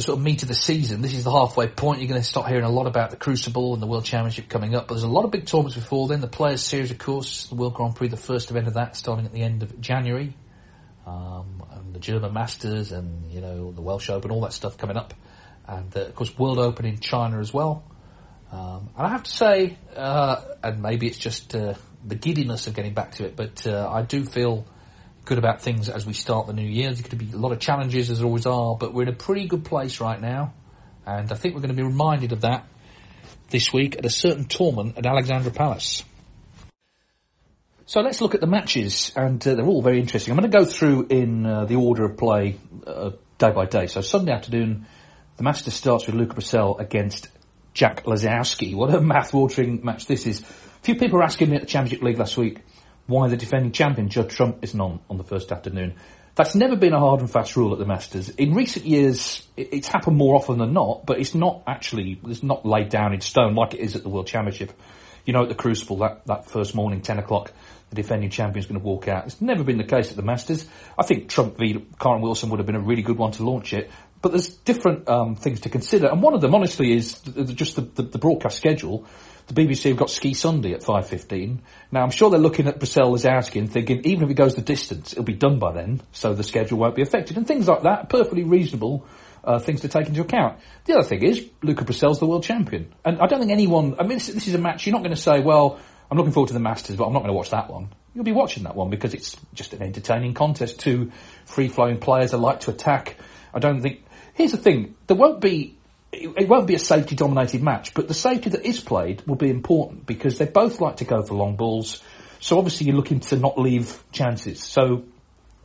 sort of meat of the season. This is the halfway point. You're going to start hearing a lot about the Crucible and the World Championship coming up. But there's a lot of big tournaments before then. The Players Series, of course, the World Grand Prix, the first event of that, starting at the end of January. And the German Masters and, you know, the Welsh Open, all that stuff coming up. And, of course, World Open in China as well. And I have to say, and maybe it's just the giddiness of getting back to it, but I do feel good about things as we start the new year. There's going to be a lot of challenges, as there always are, but we're in a pretty good place right now, and I think we're going to be reminded of that this week at a certain tournament at Alexandra Palace. So let's look at the matches, and they're all very interesting. I'm going to go through in the order of play day by day. So Sunday afternoon, the Masters starts with Luca Purcell against Jack Lazowski. What a mouth-watering match this is. A few people were asking me at the Championship League last week why the defending champion, Judd Trump, isn't on the first afternoon. That's never been a hard and fast rule at the Masters. In recent years, it's happened more often than not, but it's not laid down in stone like it is at the World Championship. You know, at the Crucible, that first morning, 10 o'clock, the defending champion's going to walk out. It's never been the case at the Masters. I think Trump v Karen Wilson would have been a really good one to launch it. But there's different things to consider. And one of them, honestly, is just the broadcast schedule. The BBC have got Ski Sunday at 5:15. Now, I'm sure they're looking at Purcell Lazowski and thinking, even if he goes the distance, it'll be done by then, so the schedule won't be affected. And things like that, perfectly reasonable things to take into account. The other thing is, Luca Purcell's the world champion. And I don't think anyone... I mean, this is a match you're not going to say, well, I'm looking forward to the Masters, but I'm not going to watch that one. You'll be watching that one because it's just an entertaining contest. Two free-flowing players are like to attack. I don't think... Here's the thing. There won't be... It won't be a safety-dominated match, but the safety that is played will be important because they both like to go for long balls. So obviously you're looking to not leave chances. So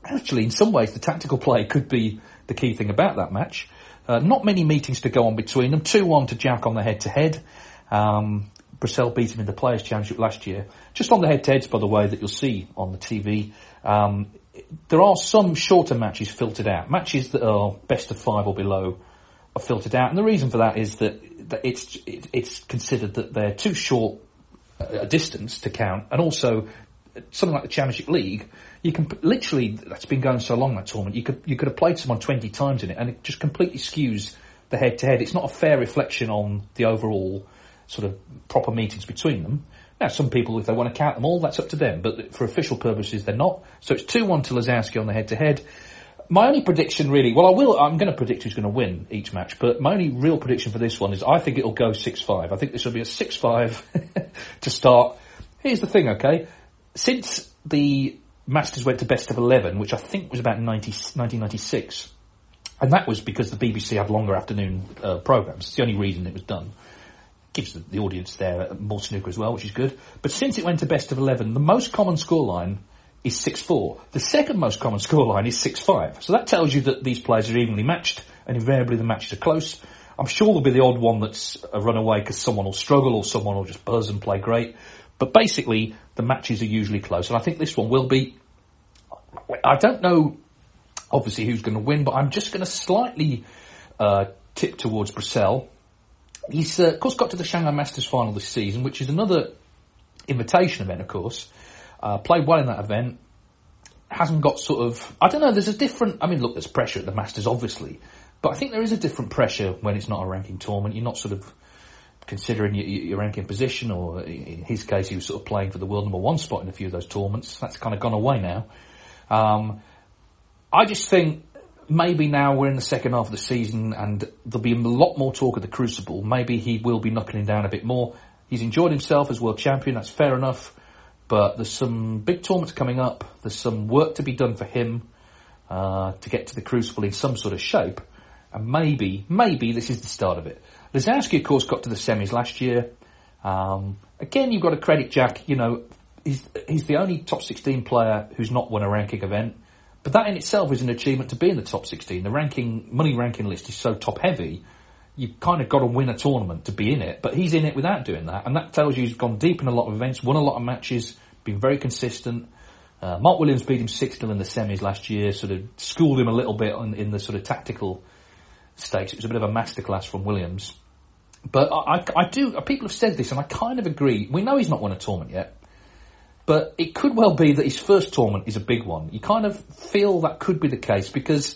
actually, in some ways, the tactical play could be the key thing about that match. Not many meetings to go on between them. 2-1 to Jack on the head-to-head. Purcell beat him in the Players' Championship last year. Just on the head-to-heads, by the way, that you'll see on the TV, there are some shorter matches filtered out. Matches that are best of five or below are filtered out, and the reason for that is that it's considered that they're too short a distance to count, and also something like the Championship League, you can literally, that's been going so long, that tournament, you could have played someone 20 times in it, and it just completely skews the head-to-head. It's not a fair reflection on the overall sort of proper meetings between them. Now, some people, if they want to count them all, that's up to them, but for official purposes, they're not. So it's 2-1 to Lazowski on the head-to-head. My only prediction really, I'm going to predict who's going to win each match, but my only real prediction for this one is I think it'll go 6-5. I think this will be a 6-5 to start. Here's the thing, okay? Since the Masters went to best of 11, which I think was about 1996, and that was because the BBC had longer afternoon programmes. It's the only reason it was done. Gives the audience there more snooker as well, which is good. But since it went to best of 11, the most common scoreline is 6-4. The second most common scoreline is 6-5. So that tells you that these players are evenly matched, and invariably the matches are close. I'm sure there'll be the odd one that's a runaway because someone will struggle or someone will just buzz and play great. But basically, the matches are usually close, and I think this one will be... I don't know, obviously, who's going to win, but I'm just going to slightly tip towards Purcell. He's, of course, got to the Shanghai Masters final this season, which is another invitation event, of course. Played well in that event, hasn't got sort of... I don't know, there's a different... I mean, look, there's pressure at the Masters, obviously, but I think there is a different pressure when it's not a ranking tournament. You're not sort of considering your ranking position, or in his case, he was sort of playing for the world number one spot in a few of those tournaments. That's kind of gone away now. I just think maybe now we're in the second half of the season and there'll be a lot more talk of the Crucible. Maybe he will be knuckling down a bit more. He's enjoyed himself as world champion, that's fair enough. But there's some big tournaments coming up. There's some work to be done for him to get to the Crucible in some sort of shape. And maybe this is the start of it. Lazowski, of course, got to the semis last year. Again, you've got to credit Jack. You know, he's the only top 16 player who's not won a ranking event. But that in itself is an achievement to be in the top 16. The money ranking list is so top-heavy, you've kind of got to win a tournament to be in it, but he's in it without doing that, and that tells you he's gone deep in a lot of events, won a lot of matches, been very consistent. Mark Williams beat him 6-0 in the semis last year, sort of schooled him a little bit in the sort of tactical stakes. It was a bit of a masterclass from Williams. But I do, people have said this, and I kind of agree. We know he's not won a tournament yet, but it could well be that his first tournament is a big one. You kind of feel that could be the case, because...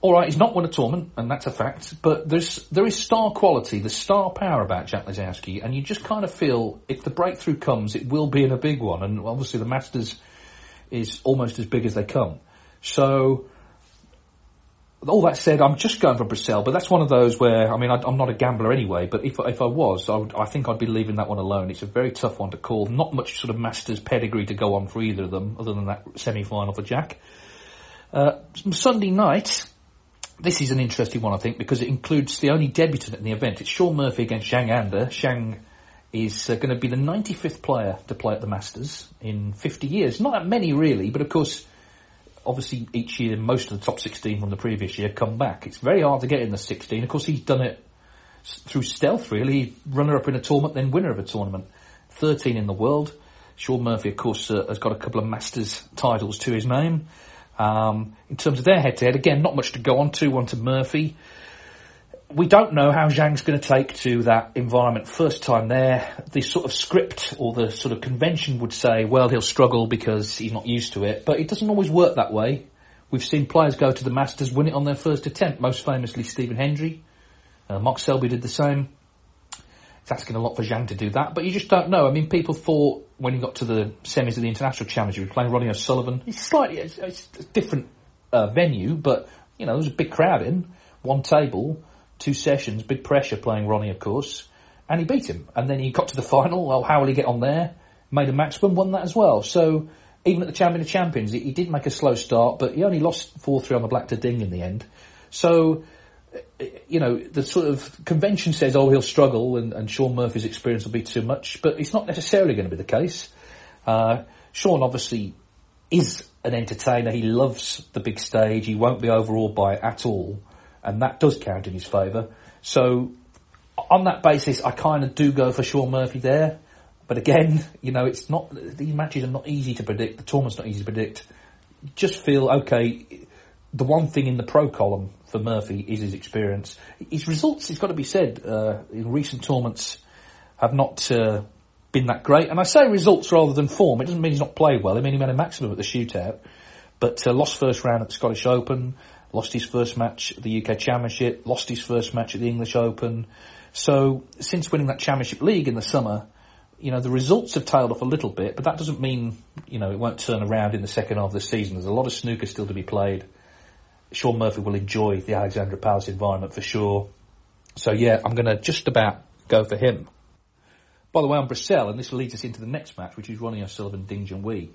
all right, he's not won a tournament, and that's a fact, but there is star quality, the star power about Jack Lazowski, and you just kind of feel if the breakthrough comes, it will be in a big one, and obviously the Masters is almost as big as they come. So, all that said, I'm just going for Purcell, but that's one of those where, I mean, I'm not a gambler anyway, but if I was, I think I'd be leaving that one alone. It's a very tough one to call. Not much sort of Masters pedigree to go on for either of them, other than that semi-final for Jack. Sunday night... this is an interesting one, I think, because it includes the only debutant in the event. It's Sean Murphy against Zhang Ander. Zhang is going to be the 95th player to play at the Masters in 50 years. Not that many, really, but of course, obviously, each year, most of the top 16 from the previous year come back. It's very hard to get in the 16. Of course, he's done it through stealth, really. Runner-up in a tournament, then winner of a tournament. 13 in the world. Sean Murphy, of course, has got a couple of Masters titles to his name. In terms of their head-to-head, again, not much to go on. 2-1 to Murphy. We don't know how Zhang's going to take to that environment first time there. The sort of script or the sort of convention would say, well, he'll struggle because he's not used to it. But it doesn't always work that way. We've seen players go to the Masters, win it on their first attempt, most famously Stephen Hendry. Mark Selby did the same. It's asking a lot for Zhang to do that, but you just don't know. I mean, people thought when he got to the semis of the International Challenge, he was playing Ronnie O'Sullivan. It's a different venue, but, you know, there was a big crowd in. One table, two sessions, big pressure playing Ronnie, of course, and he beat him. And then he got to the final. Well, how will he get on there? Made a maximum, won that as well. So even at the Champion of Champions, he did make a slow start, but he only lost 4-3 on the black to Ding in the end. So, you know, the sort of convention says, oh, he'll struggle and Sean Murphy's experience will be too much, but it's not necessarily going to be the case. Sean obviously is an entertainer. He loves the big stage. He won't be overawed by it at all, and that does count in his favour. So on that basis, I kind of do go for Sean Murphy there. But again, you know, it's not, these matches are not easy to predict. The tournament's not easy to predict. Just feel, okay, the one thing in the pro column for Murphy is his experience. His results, it's got to be said, in recent tournaments have not been that great. And I say results rather than form. It doesn't mean he's not played well. I mean, he made a maximum at the shootout, but lost first round at the Scottish Open, lost his first match at the UK Championship, lost his first match at the English Open. So since winning that Championship League in the summer, you know, the results have tailed off a little bit, but that doesn't mean, you know, it won't turn around in the second half of the season. There's a lot of snooker still to be played. Sean Murphy will enjoy the Alexandra Palace environment for sure. So, yeah, I'm going to just about go for him. By the way, on Bracell, and this leads us into the next match, which is Ronnie O'Sullivan, Ding Junhui.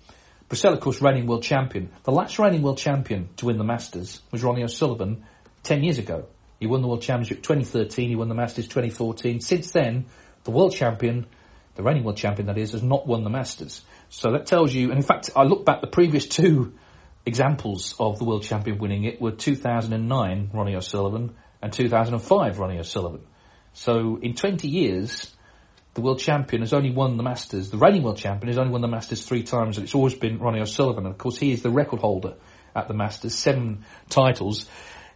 Bracell, of course, reigning world champion. The last reigning world champion to win the Masters was Ronnie O'Sullivan 10 years ago. He won the World Championship 2013, he won the Masters 2014. Since then, the world champion, the reigning world champion, that is, has not won the Masters. So that tells you, and in fact, I look back, the previous two examples of the world champion winning it were 2009 Ronnie O'Sullivan and 2005 Ronnie O'Sullivan. So in 20 years, the world champion has only won the Masters. The reigning world champion has only won the Masters three times, and it's always been Ronnie O'Sullivan. And of course, he is the record holder at the Masters, 7 titles.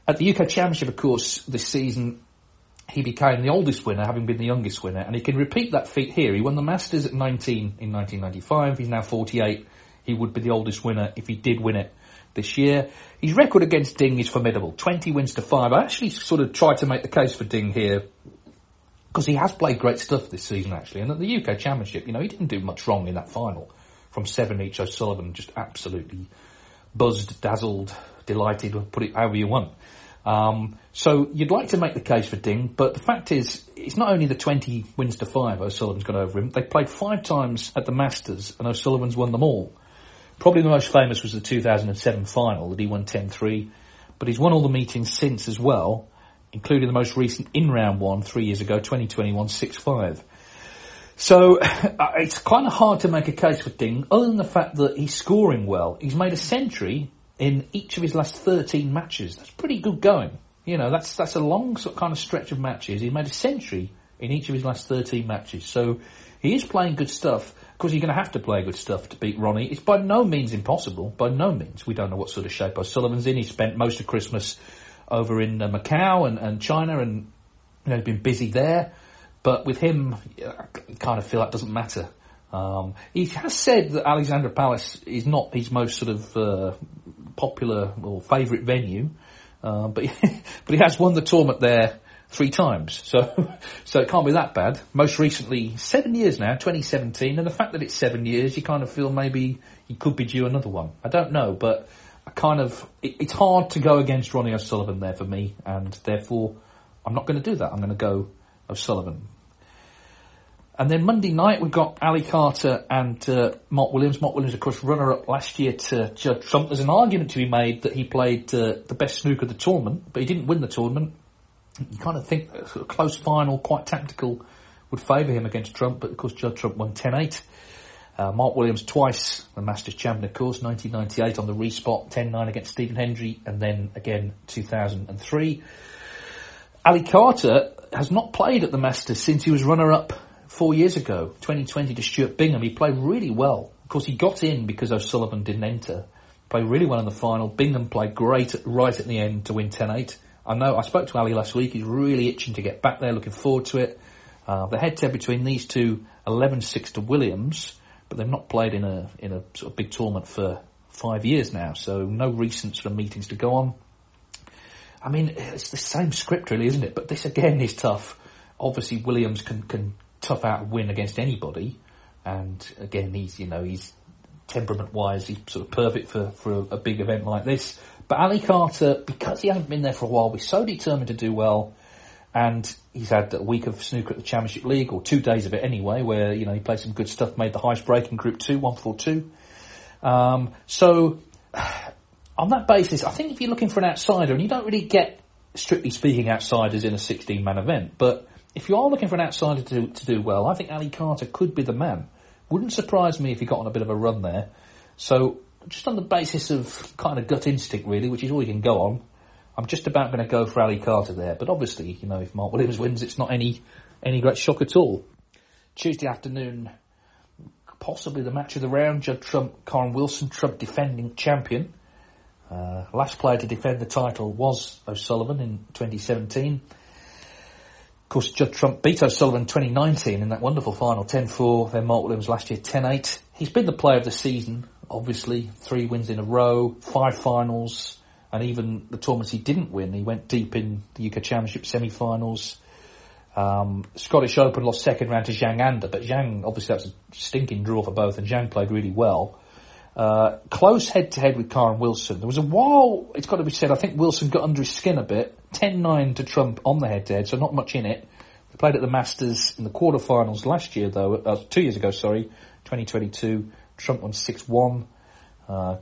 At the UK Championship, of course, this season, he became the oldest winner, having been the youngest winner, and he can repeat that feat here. He won the Masters at 19 in 1995. He's now 48. He would be the oldest winner if he did win it this year. His record against Ding is formidable, 20 wins to 5. I actually sort of tried to make the case for Ding here because he has played great stuff this season, actually. And at the UK Championship, you know, he didn't do much wrong in that final. From 7 each, O'Sullivan just absolutely buzzed, dazzled, delighted, put it however you want. So you'd like to make the case for Ding, but the fact is, it's not only the 20 wins to 5 O'Sullivan's got over him. They played 5 times at the Masters, and O'Sullivan's won them all. Probably the most famous was the 2007 final that he won 10-3, but he's won all the meetings since as well, including the most recent in round 1 3 years ago, 2021, 6-5. So it's kind of hard to make a case for Ding, other than the fact that he's scoring well. He's made a century in each of his last 13 matches. That's pretty good going. You know, that's a long sort of kind of stretch of matches. He made a century in each of his last 13 matches. So he is playing good stuff. Of course, you're going to have to play good stuff to beat Ronnie. It's by no means impossible. By no means. We don't know what sort of shape O'Sullivan's in. He spent most of Christmas over in Macau and China, and, you know, he's been busy there. But with him, I kind of feel that doesn't matter. He has said that Alexandra Palace is not his most sort of popular or favourite venue, but he has won the tournament there 3 times, so it can't be that bad. Most recently, 7 years now, 2017, and the fact that it's 7 years, you kind of feel maybe he could be due another one. I don't know, but I kind of, it's hard to go against Ronnie O'Sullivan there for me, and therefore I'm not going to do that. I'm going to go O'Sullivan. And then Monday night, we've got Ali Carter and Mark Williams. Mark Williams, of course, runner-up last year to Judd Trump. There's an argument to be made that he played the best snooker of the tournament, but he didn't win the tournament. You kind of think a sort of close final, quite tactical, would favour him against Trump, but, of course, Judd Trump won 10-8. Mark Williams twice the Masters champion, of course, 1998 on the respot, 10-9 against Stephen Hendry, and then again 2003. Ali Carter has not played at the Masters since he was runner-up 4 years ago, 2020, to Stuart Bingham. He played really well. Of course, he got in because O'Sullivan didn't enter. Played really well in the final. Bingham played great right at the end to win 10-8. I know, I spoke to Ali last week. He's really itching to get back there, looking forward to it. The head-to-head between these two, 11-6 to Williams, but they've not played in a sort of big tournament for 5 years now, so no recent sort of meetings to go on. I mean, it's the same script, really, isn't it? But this, again, is tough. Obviously, Williams can tough out win against anybody. And again, he's temperament-wise, he's sort of perfect for a big event like this. But Ali Carter, because he hadn't been there for a while, was so determined to do well. And he's had a week of snooker at the Championship League, or 2 days of it anyway, where, he played some good stuff, made the highest break in Group 2, 142. So, on that basis, I think if you're looking for an outsider, and you don't really get, strictly speaking, outsiders in a 16-man event, but if you are looking for an outsider to do well, I think Ali Carter could be the man. Wouldn't surprise me if he got on a bit of a run there. So, just on the basis of kind of gut instinct, really, which is all you can go on, I'm just about going to go for Ali Carter there. But obviously, if Mark Williams wins, it's not any great shock at all. Tuesday afternoon, possibly the match of the round, Judd Trump, Colin Wilson, Trump defending champion. Last player to defend the title was O'Sullivan in 2017. Of course, Judd Trump beat O'Sullivan in 2019 in that wonderful final, 10-4. Then Mark Williams last year, 10-8. He's been the player of the season, obviously. 3 wins in a row, 5 finals. And even the tournaments he didn't win, he went deep in the UK Championship semi-finals. Scottish Open lost second round to Zhang Ander, but Zhang, obviously that was a stinking draw for both, and Zhang played really well. Close head-to-head with Karen Wilson. There was a while, it's got to be said, I think Wilson got under his skin a bit. 10-9 to Trump on the head-to-head, so not much in it. They played at the Masters in the quarterfinals last year, though, 2 years ago, sorry, 2022. Trump won 6-1.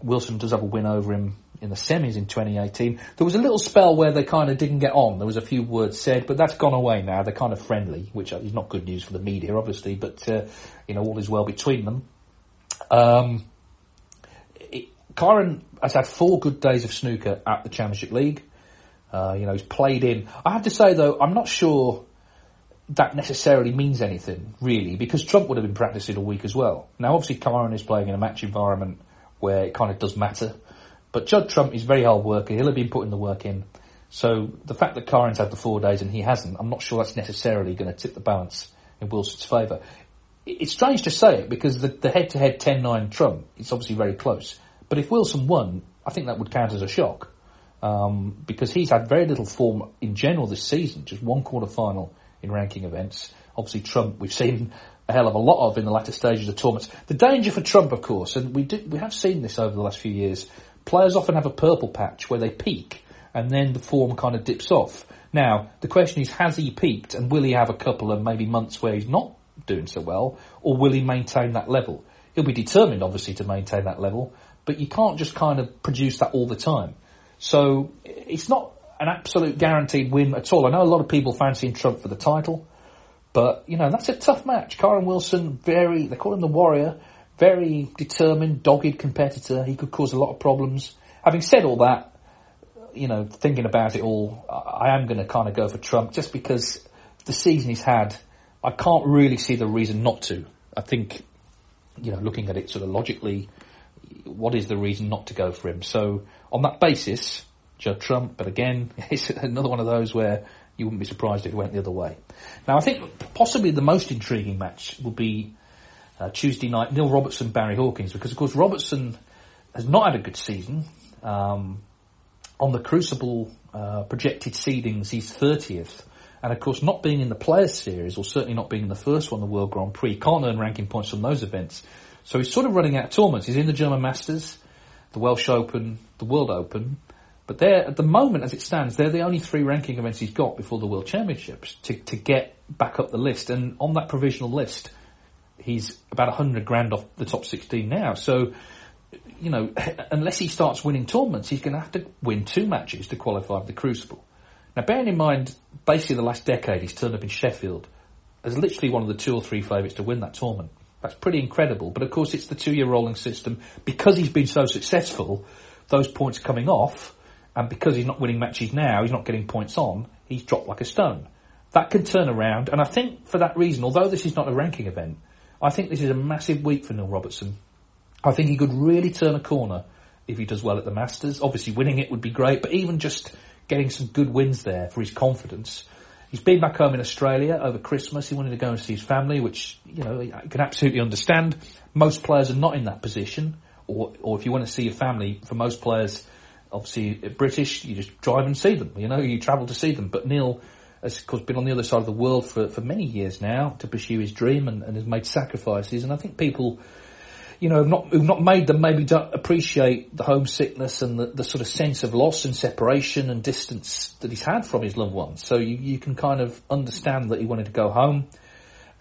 Wilson does have a win over him in the semis in 2018. There was a little spell where they kind of didn't get on. There was a few words said, but that's gone away now. They're kind of friendly, which is not good news for the media, obviously, but, all is well between them. Karen has had 4 good days of snooker at the Championship League. He's played in. I have to say, though, I'm not sure that necessarily means anything, really, because Trump would have been practicing all week as well. Now, obviously, Karen is playing in a match environment where it kind of does matter. But Judd Trump is a very hard worker. He'll have been putting the work in. So the fact that Karin's had the 4 days and he hasn't, I'm not sure that's necessarily going to tip the balance in Wilson's favour. It's strange to say it because the head-to-head 10-9 Trump, it's obviously very close. But if Wilson won, I think that would count as a shock because he's had very little form in general this season, just one quarter-final in ranking events. Obviously, Trump, we've seen a hell of a lot of in the latter stages of tournaments. The danger for Trump, of course, and we have seen this over the last few years, players often have a purple patch where they peak and then the form kind of dips off. Now, the question is, has he peaked and will he have a couple of maybe months where he's not doing so well, or will he maintain that level? He'll be determined, obviously, to maintain that level, but you can't just kind of produce that all the time. So it's not an absolute guaranteed win at all. I know a lot of people fancying Trump for the title, but, that's a tough match. Karen Wilson, they call him the Warrior, very determined, dogged competitor. He could cause a lot of problems. Having said all that, thinking about it all, I am going to kind of go for Trump just because the season he's had, I can't really see the reason not to. I think, looking at it sort of logically, what is the reason not to go for him? So on that basis, Judd Trump, but again, it's another one of those where you wouldn't be surprised if it went the other way. Now, I think possibly the most intriguing match will be Tuesday night, Neil Robertson, Barry Hawkins, because, of course, Robertson has not had a good season. On the Crucible projected seedings, he's 30th. And, of course, not being in the Players' Series, or certainly not being in the first one, the World Grand Prix, can't earn ranking points from those events. So he's sort of running out of tournaments. He's in the German Masters, the Welsh Open, the World Open. But they're, at the moment, as it stands, they're the only 3 ranking events he's got before the World Championships to get back up the list. And on that provisional list, he's about 100 grand off the top 16 now. So, unless he starts winning tournaments, he's going to have to win 2 matches to qualify for the Crucible. Now, bearing in mind, basically the last decade, he's turned up in Sheffield as literally one of the 2 or 3 favourites to win that tournament. That's pretty incredible. But, of course, it's the 2-year rolling system. Because he's been so successful, those points are coming off. And because he's not winning matches now, he's not getting points on, he's dropped like a stone. That can turn around. And I think for that reason, although this is not a ranking event, I think this is a massive week for Neil Robertson. I think he could really turn a corner if he does well at the Masters. Obviously, winning it would be great, but even just getting some good wins there for his confidence. He's been back home in Australia over Christmas. He wanted to go and see his family, which, I can absolutely understand. Most players are not in that position. Or if you want to see your family, for most players, obviously British, you just drive and see them. You travel to see them. But Neil has been on the other side of the world for many years now to pursue his dream and has made sacrifices. And I think people, you know, who've not made them maybe don't appreciate the homesickness and the sort of sense of loss and separation and distance that he's had from his loved ones. So you can kind of understand that he wanted to go home.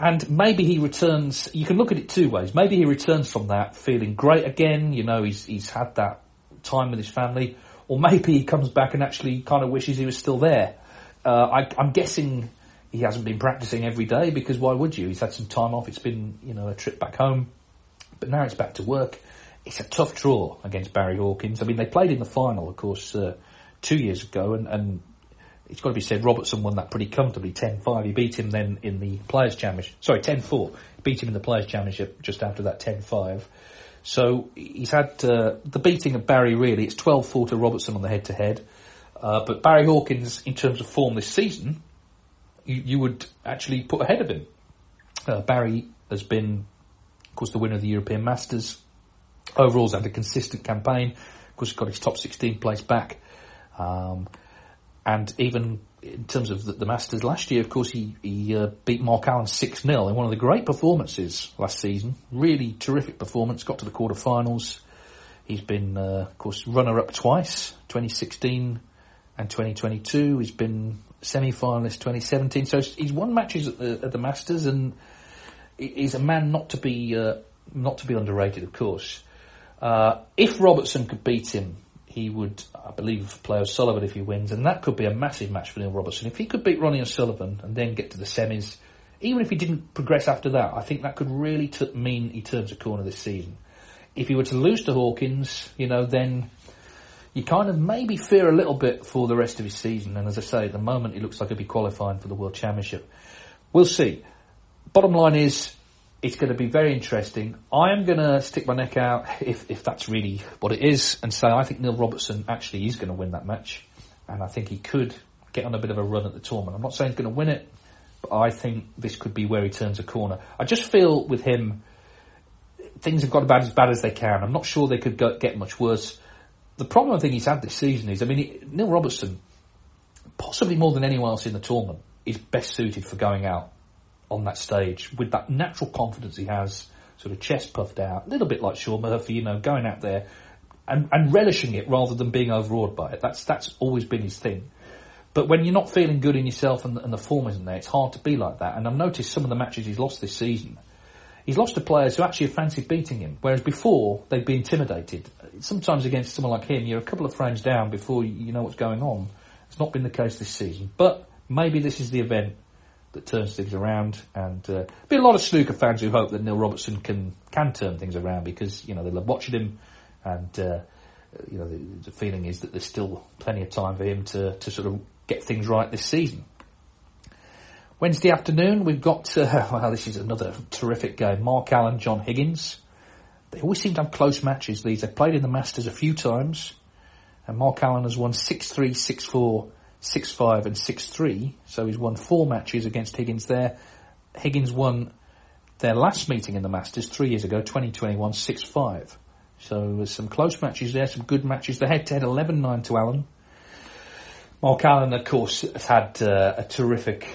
And maybe he returns, you can look at it two ways. Maybe he returns from that feeling great again, you know, he's had that time with his family. Or maybe he comes back and actually kind of wishes he was still there. I'm guessing he hasn't been practicing every day because why would you? He's had some time off. It's been, you know, a trip back home. But now it's back to work. It's a tough draw against Barry Hawkins. I mean, they played in the final, of course, 2 years ago. And it's got to be said, Robertson won that pretty comfortably, 10-5. He beat him then in the Players' Championship. Sorry, 10-4. Beat him in the Players' Championship just after that 10-5. So he's had the beating of Barry, really. It's 12-4 to Robertson on the head-to-head. But Barry Hawkins, in terms of form this season, you would actually put ahead of him. Barry has been, of course, the winner of the European Masters. Overall's had a consistent campaign. Of course, he's got his top 16 place back. And even in terms of the Masters last year, of course, he beat Mark Allen 6-0 in one of the great performances last season. Really terrific performance. Got to the quarterfinals. He's been, of course, runner-up twice, 2016 and 2022. He's been semi-finalist 2017. So he's won matches at the Masters, and he's a man not to be underrated, of course. If Robertson could beat him, he would, I believe, play O'Sullivan if he wins, and that could be a massive match for Neil Robertson. If he could beat Ronnie O'Sullivan and then get to the semis, even if he didn't progress after that, I think that could really mean he turns a corner this season. If he were to lose to Hawkins, you know, then you kind of maybe fear a little bit for the rest of his season. And as I say, at the moment, he looks like he'll be qualifying for the World Championship. We'll see. Bottom line is, it's going to be very interesting. I am going to stick my neck out, if that's really what it is, and say I think Neil Robertson actually is going to win that match. And I think he could get on a bit of a run at the tournament. I'm not saying he's going to win it, but I think this could be where he turns a corner. I just feel with him, things have got about as bad as they can. I'm not sure they could get much worse. The problem I think he's had this season is, I mean, Neil Robertson, possibly more than anyone else in the tournament, is best suited for going out on that stage with that natural confidence he has, sort of chest puffed out, a little bit like Sean Murphy, you know, going out there and relishing it rather than being overawed by it. That's always been his thing. But when you're not feeling good in yourself and the form isn't there, it's hard to be like that. And I've noticed some of the matches he's lost this season, he's lost to players who actually have fancied beating him, whereas before they'd be intimidated. Sometimes against someone like him, you're a couple of frames down before you know what's going on. It's not been the case this season. But maybe this is the event that turns things around, and be a lot of snooker fans who hope that Neil Robertson can turn things around because, you know, they love watching him, and you know, the feeling is that there's still plenty of time for him to sort of get things right this season. Wednesday afternoon, we've got this is another terrific game. Mark Allen, John Higgins. They always seem to have close matches. These they've played in the Masters a few times, and Mark Allen has won 6-3, 6-4. 6-5 and 6-3, so he's won four matches against Higgins there. Higgins won their last meeting in the Masters 3 years ago, 2021, 6-5. So there's some close matches there, some good matches. The head-to-head 11-9 to Allen. Mark Allen, of course, has had a terrific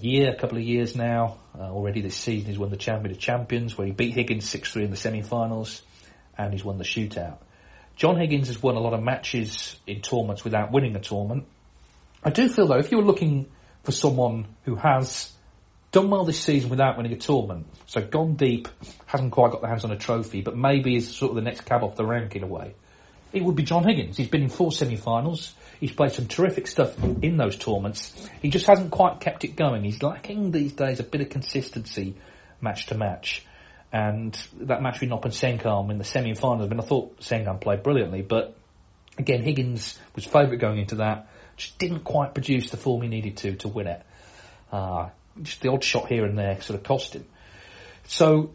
year, a couple of years now. Already this season he's won the Champion of Champions, where he beat Higgins 6-3 in the semi-finals, and he's won the shootout. John Higgins has won a lot of matches in tournaments without winning a tournament. I do feel, though, if you were looking for someone who has done well this season without winning a tournament, so gone deep, hasn't quite got their hands on a trophy, but maybe is sort of the next cab off the rank in a way, it would be John Higgins. He's been in four semi-finals. He's played some terrific stuff in those tournaments. He just hasn't quite kept it going. He's lacking these days a bit of consistency match to match. And that match with Noppen Sengham in the semi-finals, I mean, I thought Sengham played brilliantly, but again, Higgins was favourite going into that. Just didn't quite produce the form he needed to win it. Just the odd shot here and there sort of cost him. So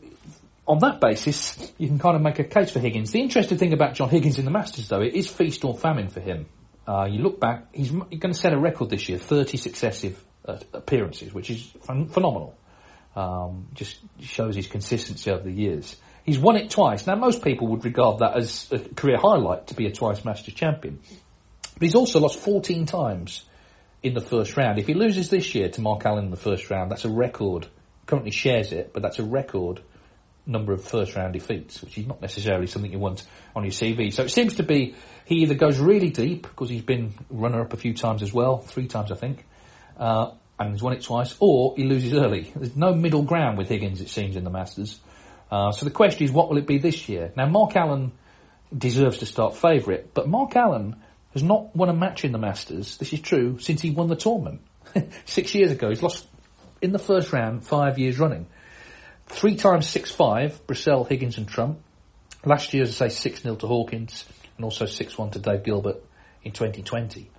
on that basis, you can kind of make a case for Higgins. The interesting thing about John Higgins in the Masters, though, it is feast or famine for him. You look back, he's going to set a record this year, 30 successive appearances, which is phenomenal. Just shows his consistency over the years. He's won it twice. Now, most people would regard that as a career highlight to be a twice Masters champion. But he's also lost 14 times in the first round. If he loses this year to Mark Allen in the first round, that's a record. Currently shares it, but that's a record number of first round defeats, which is not necessarily something you want on your CV. So it seems to be he either goes really deep, because he's been runner-up a few times as well, 3 times I think, and he's won it twice, or he loses early. There's no middle ground with Higgins, it seems, in the Masters. So the question is, what will it be this year? Now, Mark Allen deserves to start favourite, but Mark Allen has not won a match in the Masters, this is true, since he won the tournament. 6 years ago, he's lost in the first round 5 years running. 3 times 6-5, Brissell, Higgins and Trump. Last year, as I say, 6-0 to Hawkins, and also 6-1 to Dave Gilbert in 2020.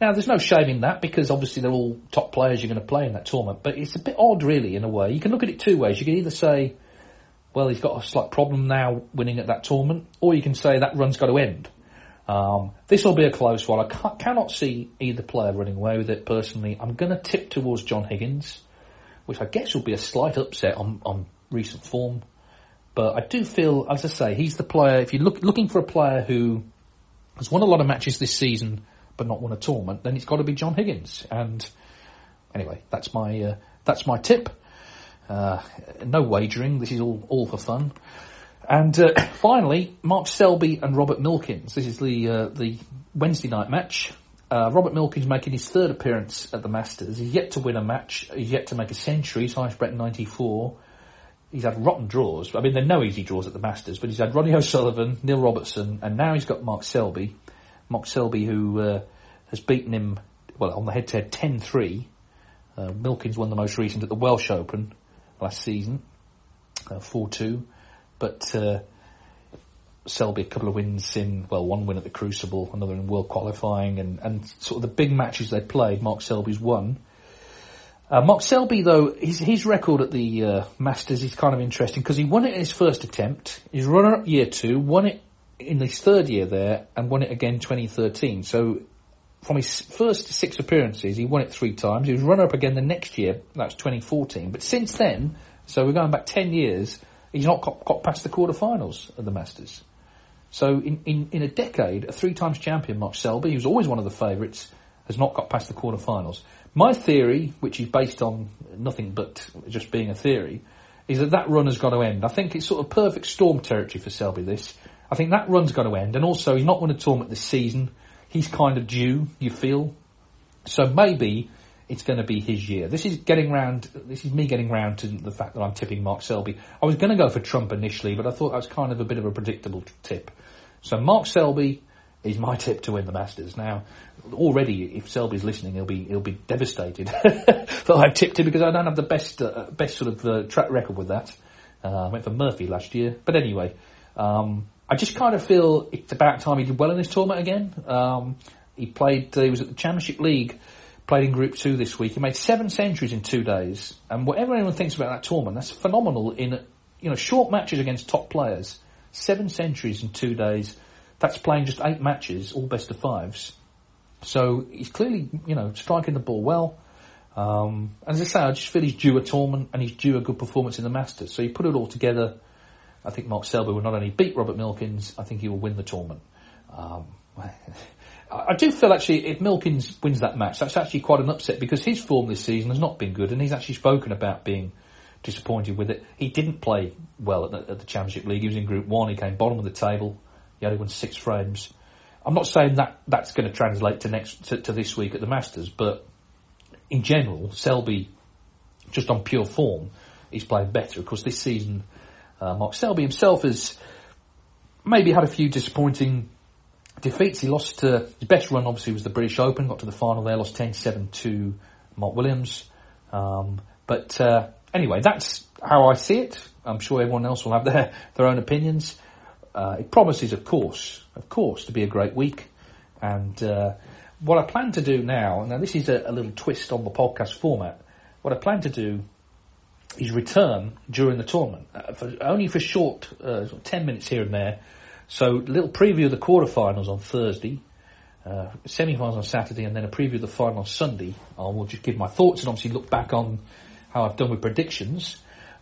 Now, there's no shame in that, because obviously they're all top players you're going to play in that tournament, but it's a bit odd, really, in a way. You can look at it two ways. You can either say, well, he's got a slight problem now winning at that tournament, or you can say that run's got to end. This will be a close one. I cannot see either player running away with it, personally. I'm going to tip towards John Higgins, which I guess will be a slight upset on recent form. But I do feel, as I say, he's the player, if you're looking for a player who has won a lot of matches this season but not won a tournament, then it's got to be John Higgins. And anyway, that's my tip. No wagering, this is all for fun. And finally, Mark Selby and Robert Milkins. This is the Wednesday night match. Robert Milkins making his third appearance at the Masters. He's yet to win a match. He's yet to make a century. His highest break 94. He's had rotten draws. I mean, there are no easy draws at the Masters, but he's had Ronnie O'Sullivan, Neil Robertson, and now he's got Mark Selby. Mark Selby, who has beaten him, well, on the head-to-head 10-3. Milkins won the most recent at the Welsh Open last season, 4-2. But Selby, a couple of wins in, well, one win at the Crucible, another in World Qualifying, and sort of the big matches they played, Mark Selby's won. Mark Selby, though, his record at the Masters is kind of interesting, because he won it in his first attempt, he's runner-up year 2, won it in his third year there, and won it again 2013. So from his first 6 appearances, he won it 3 times, he was runner-up again the next year, that's 2014. But since then, so we're going back 10 years, he's not got past the quarterfinals of the Masters. So in a decade, a 3 times champion, Mark Selby, who's always one of the favourites, has not got past the quarterfinals. My theory, which is based on nothing but just being a theory, is that run has got to end. I think it's sort of perfect storm territory for Selby, this. I think that run's got to end. And also, he's not won a tournament this season. He's kind of due, you feel. So maybe it's going to be his year. This is me getting round to the fact that I'm tipping Mark Selby. I was going to go for Trump initially, but I thought that was kind of a bit of a predictable tip. So Mark Selby is my tip to win the Masters. Now, already, if Selby's listening, he'll be devastated that I've tipped him, because I don't have the best sort of track record with that. I went for Murphy last year, but anyway, I just kind of feel it's about time he did well in this tournament again. He was at the Championship League. Played in Group 2 this week. He made 7 centuries in 2 days. And whatever anyone thinks about that tournament, that's phenomenal in, short matches against top players. 7 centuries in 2 days. That's playing just 8 matches, all best of 5s. So he's clearly, striking the ball well. And as I say, I just feel he's due a tournament and he's due a good performance in the Masters. So you put it all together, I think Mark Selby will not only beat Robert Milkins, I think he will win the tournament. I do feel, actually, if Milkins wins that match, that's actually quite an upset, because his form this season has not been good, and he's actually spoken about being disappointed with it. He didn't play well at the Championship League. He was in Group 1. He came bottom of the table. He only won 6 frames. I'm not saying that that's going to translate to this week at the Masters, but in general, Selby, just on pure form, is playing better. Of course, this season, Mark Selby himself has maybe had a few disappointing defeats. He lost his best run, obviously, was the British Open, got to the final there, lost 10-7 to Mark Williams. Anyway, that's how I see it. I'm sure everyone else will have their own opinions. It promises, of course, to be a great week. And what I plan to do now this is a little twist on the podcast format, what I plan to do is return during the tournament, only for short, 10 minutes here and there. So, a little preview of the quarterfinals on Thursday, semi-finals on Saturday, and then a preview of the final on Sunday. I will just give my thoughts and obviously look back on how I've done with predictions.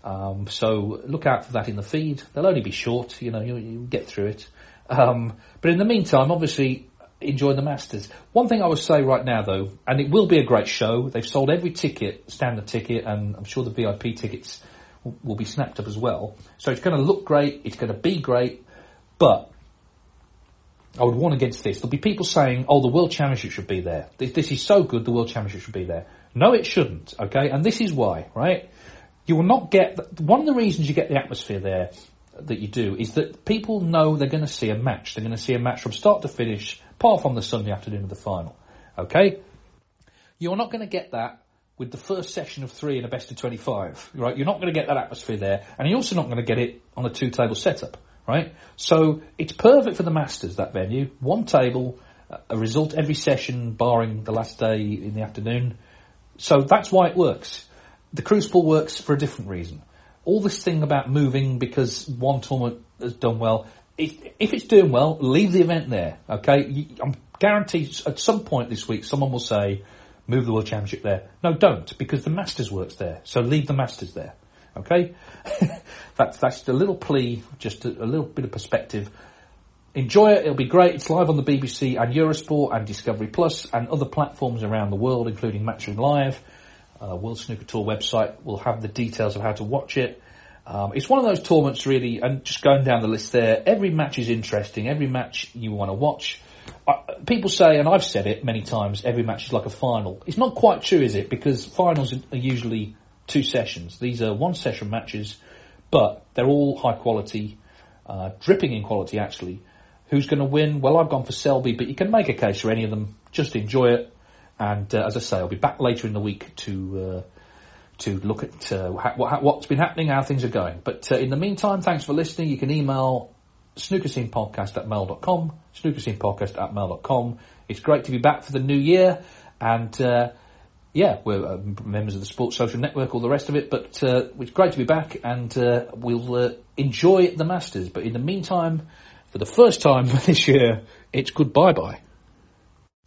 So, look out for that in the feed. They'll only be short, you'll get through it. But in the meantime, obviously, enjoy the Masters. One thing I would say right now, though, and it will be a great show. They've sold every ticket, standard ticket, and I'm sure the VIP tickets will be snapped up as well. So it's going to look great. It's going to be great. But I would warn against this. There'll be people saying, oh, the World Championship should be there. This is so good, the World Championship should be there. No, it shouldn't, okay? And this is why, right? You will not get... One of the reasons you get the atmosphere there that you do is that people know they're going to see a match. They're going to see a match from start to finish, apart from the Sunday afternoon of the final, okay? You're not going to get that with the first session of three in a best of 25, right? You're not going to get that atmosphere there, and you're also not going to get it on a two-table setup. Right, so it's perfect for the Masters, that venue. One table, a result every session, barring the last day in the afternoon. So that's why it works. The Crucible works for a different reason. All this thing about moving because one tournament has done well, if it's doing well, leave the event there, okay? I'm guaranteed at some point this week someone will say, move the World Championship there. No, don't, because the Masters works there, so leave the Masters there. Okay, that's a little plea, just a little bit of perspective. Enjoy it; it'll be great. It's live on the BBC and Eurosport and Discovery Plus and other platforms around the world, including Matchroom Live. World Snooker Tour website will have the details of how to watch it. It's one of those tournaments, really, and just going down the list there. Every match is interesting. Every match you want to watch. People say, and I've said it many times, every match is like a final. It's not quite true, is it? Because finals are usually two sessions. These are one session matches, but they're all high quality, dripping in quality actually. Who's going to win? Well, I've gone for Selby, but you can make a case for any of them. Just enjoy it. And as I say, I'll be back later in the week to look at what's been happening, how things are going. But in the meantime, thanks for listening. You can email snookerscenepodcast@mail.com, snookerscenepodcast@mail.com. It's great to be back for the new year, and yeah, we're members of the Sports Social Network, all the rest of it, but it's great to be back, and we'll enjoy the Masters. But in the meantime, for the first time this year, it's goodbye-bye.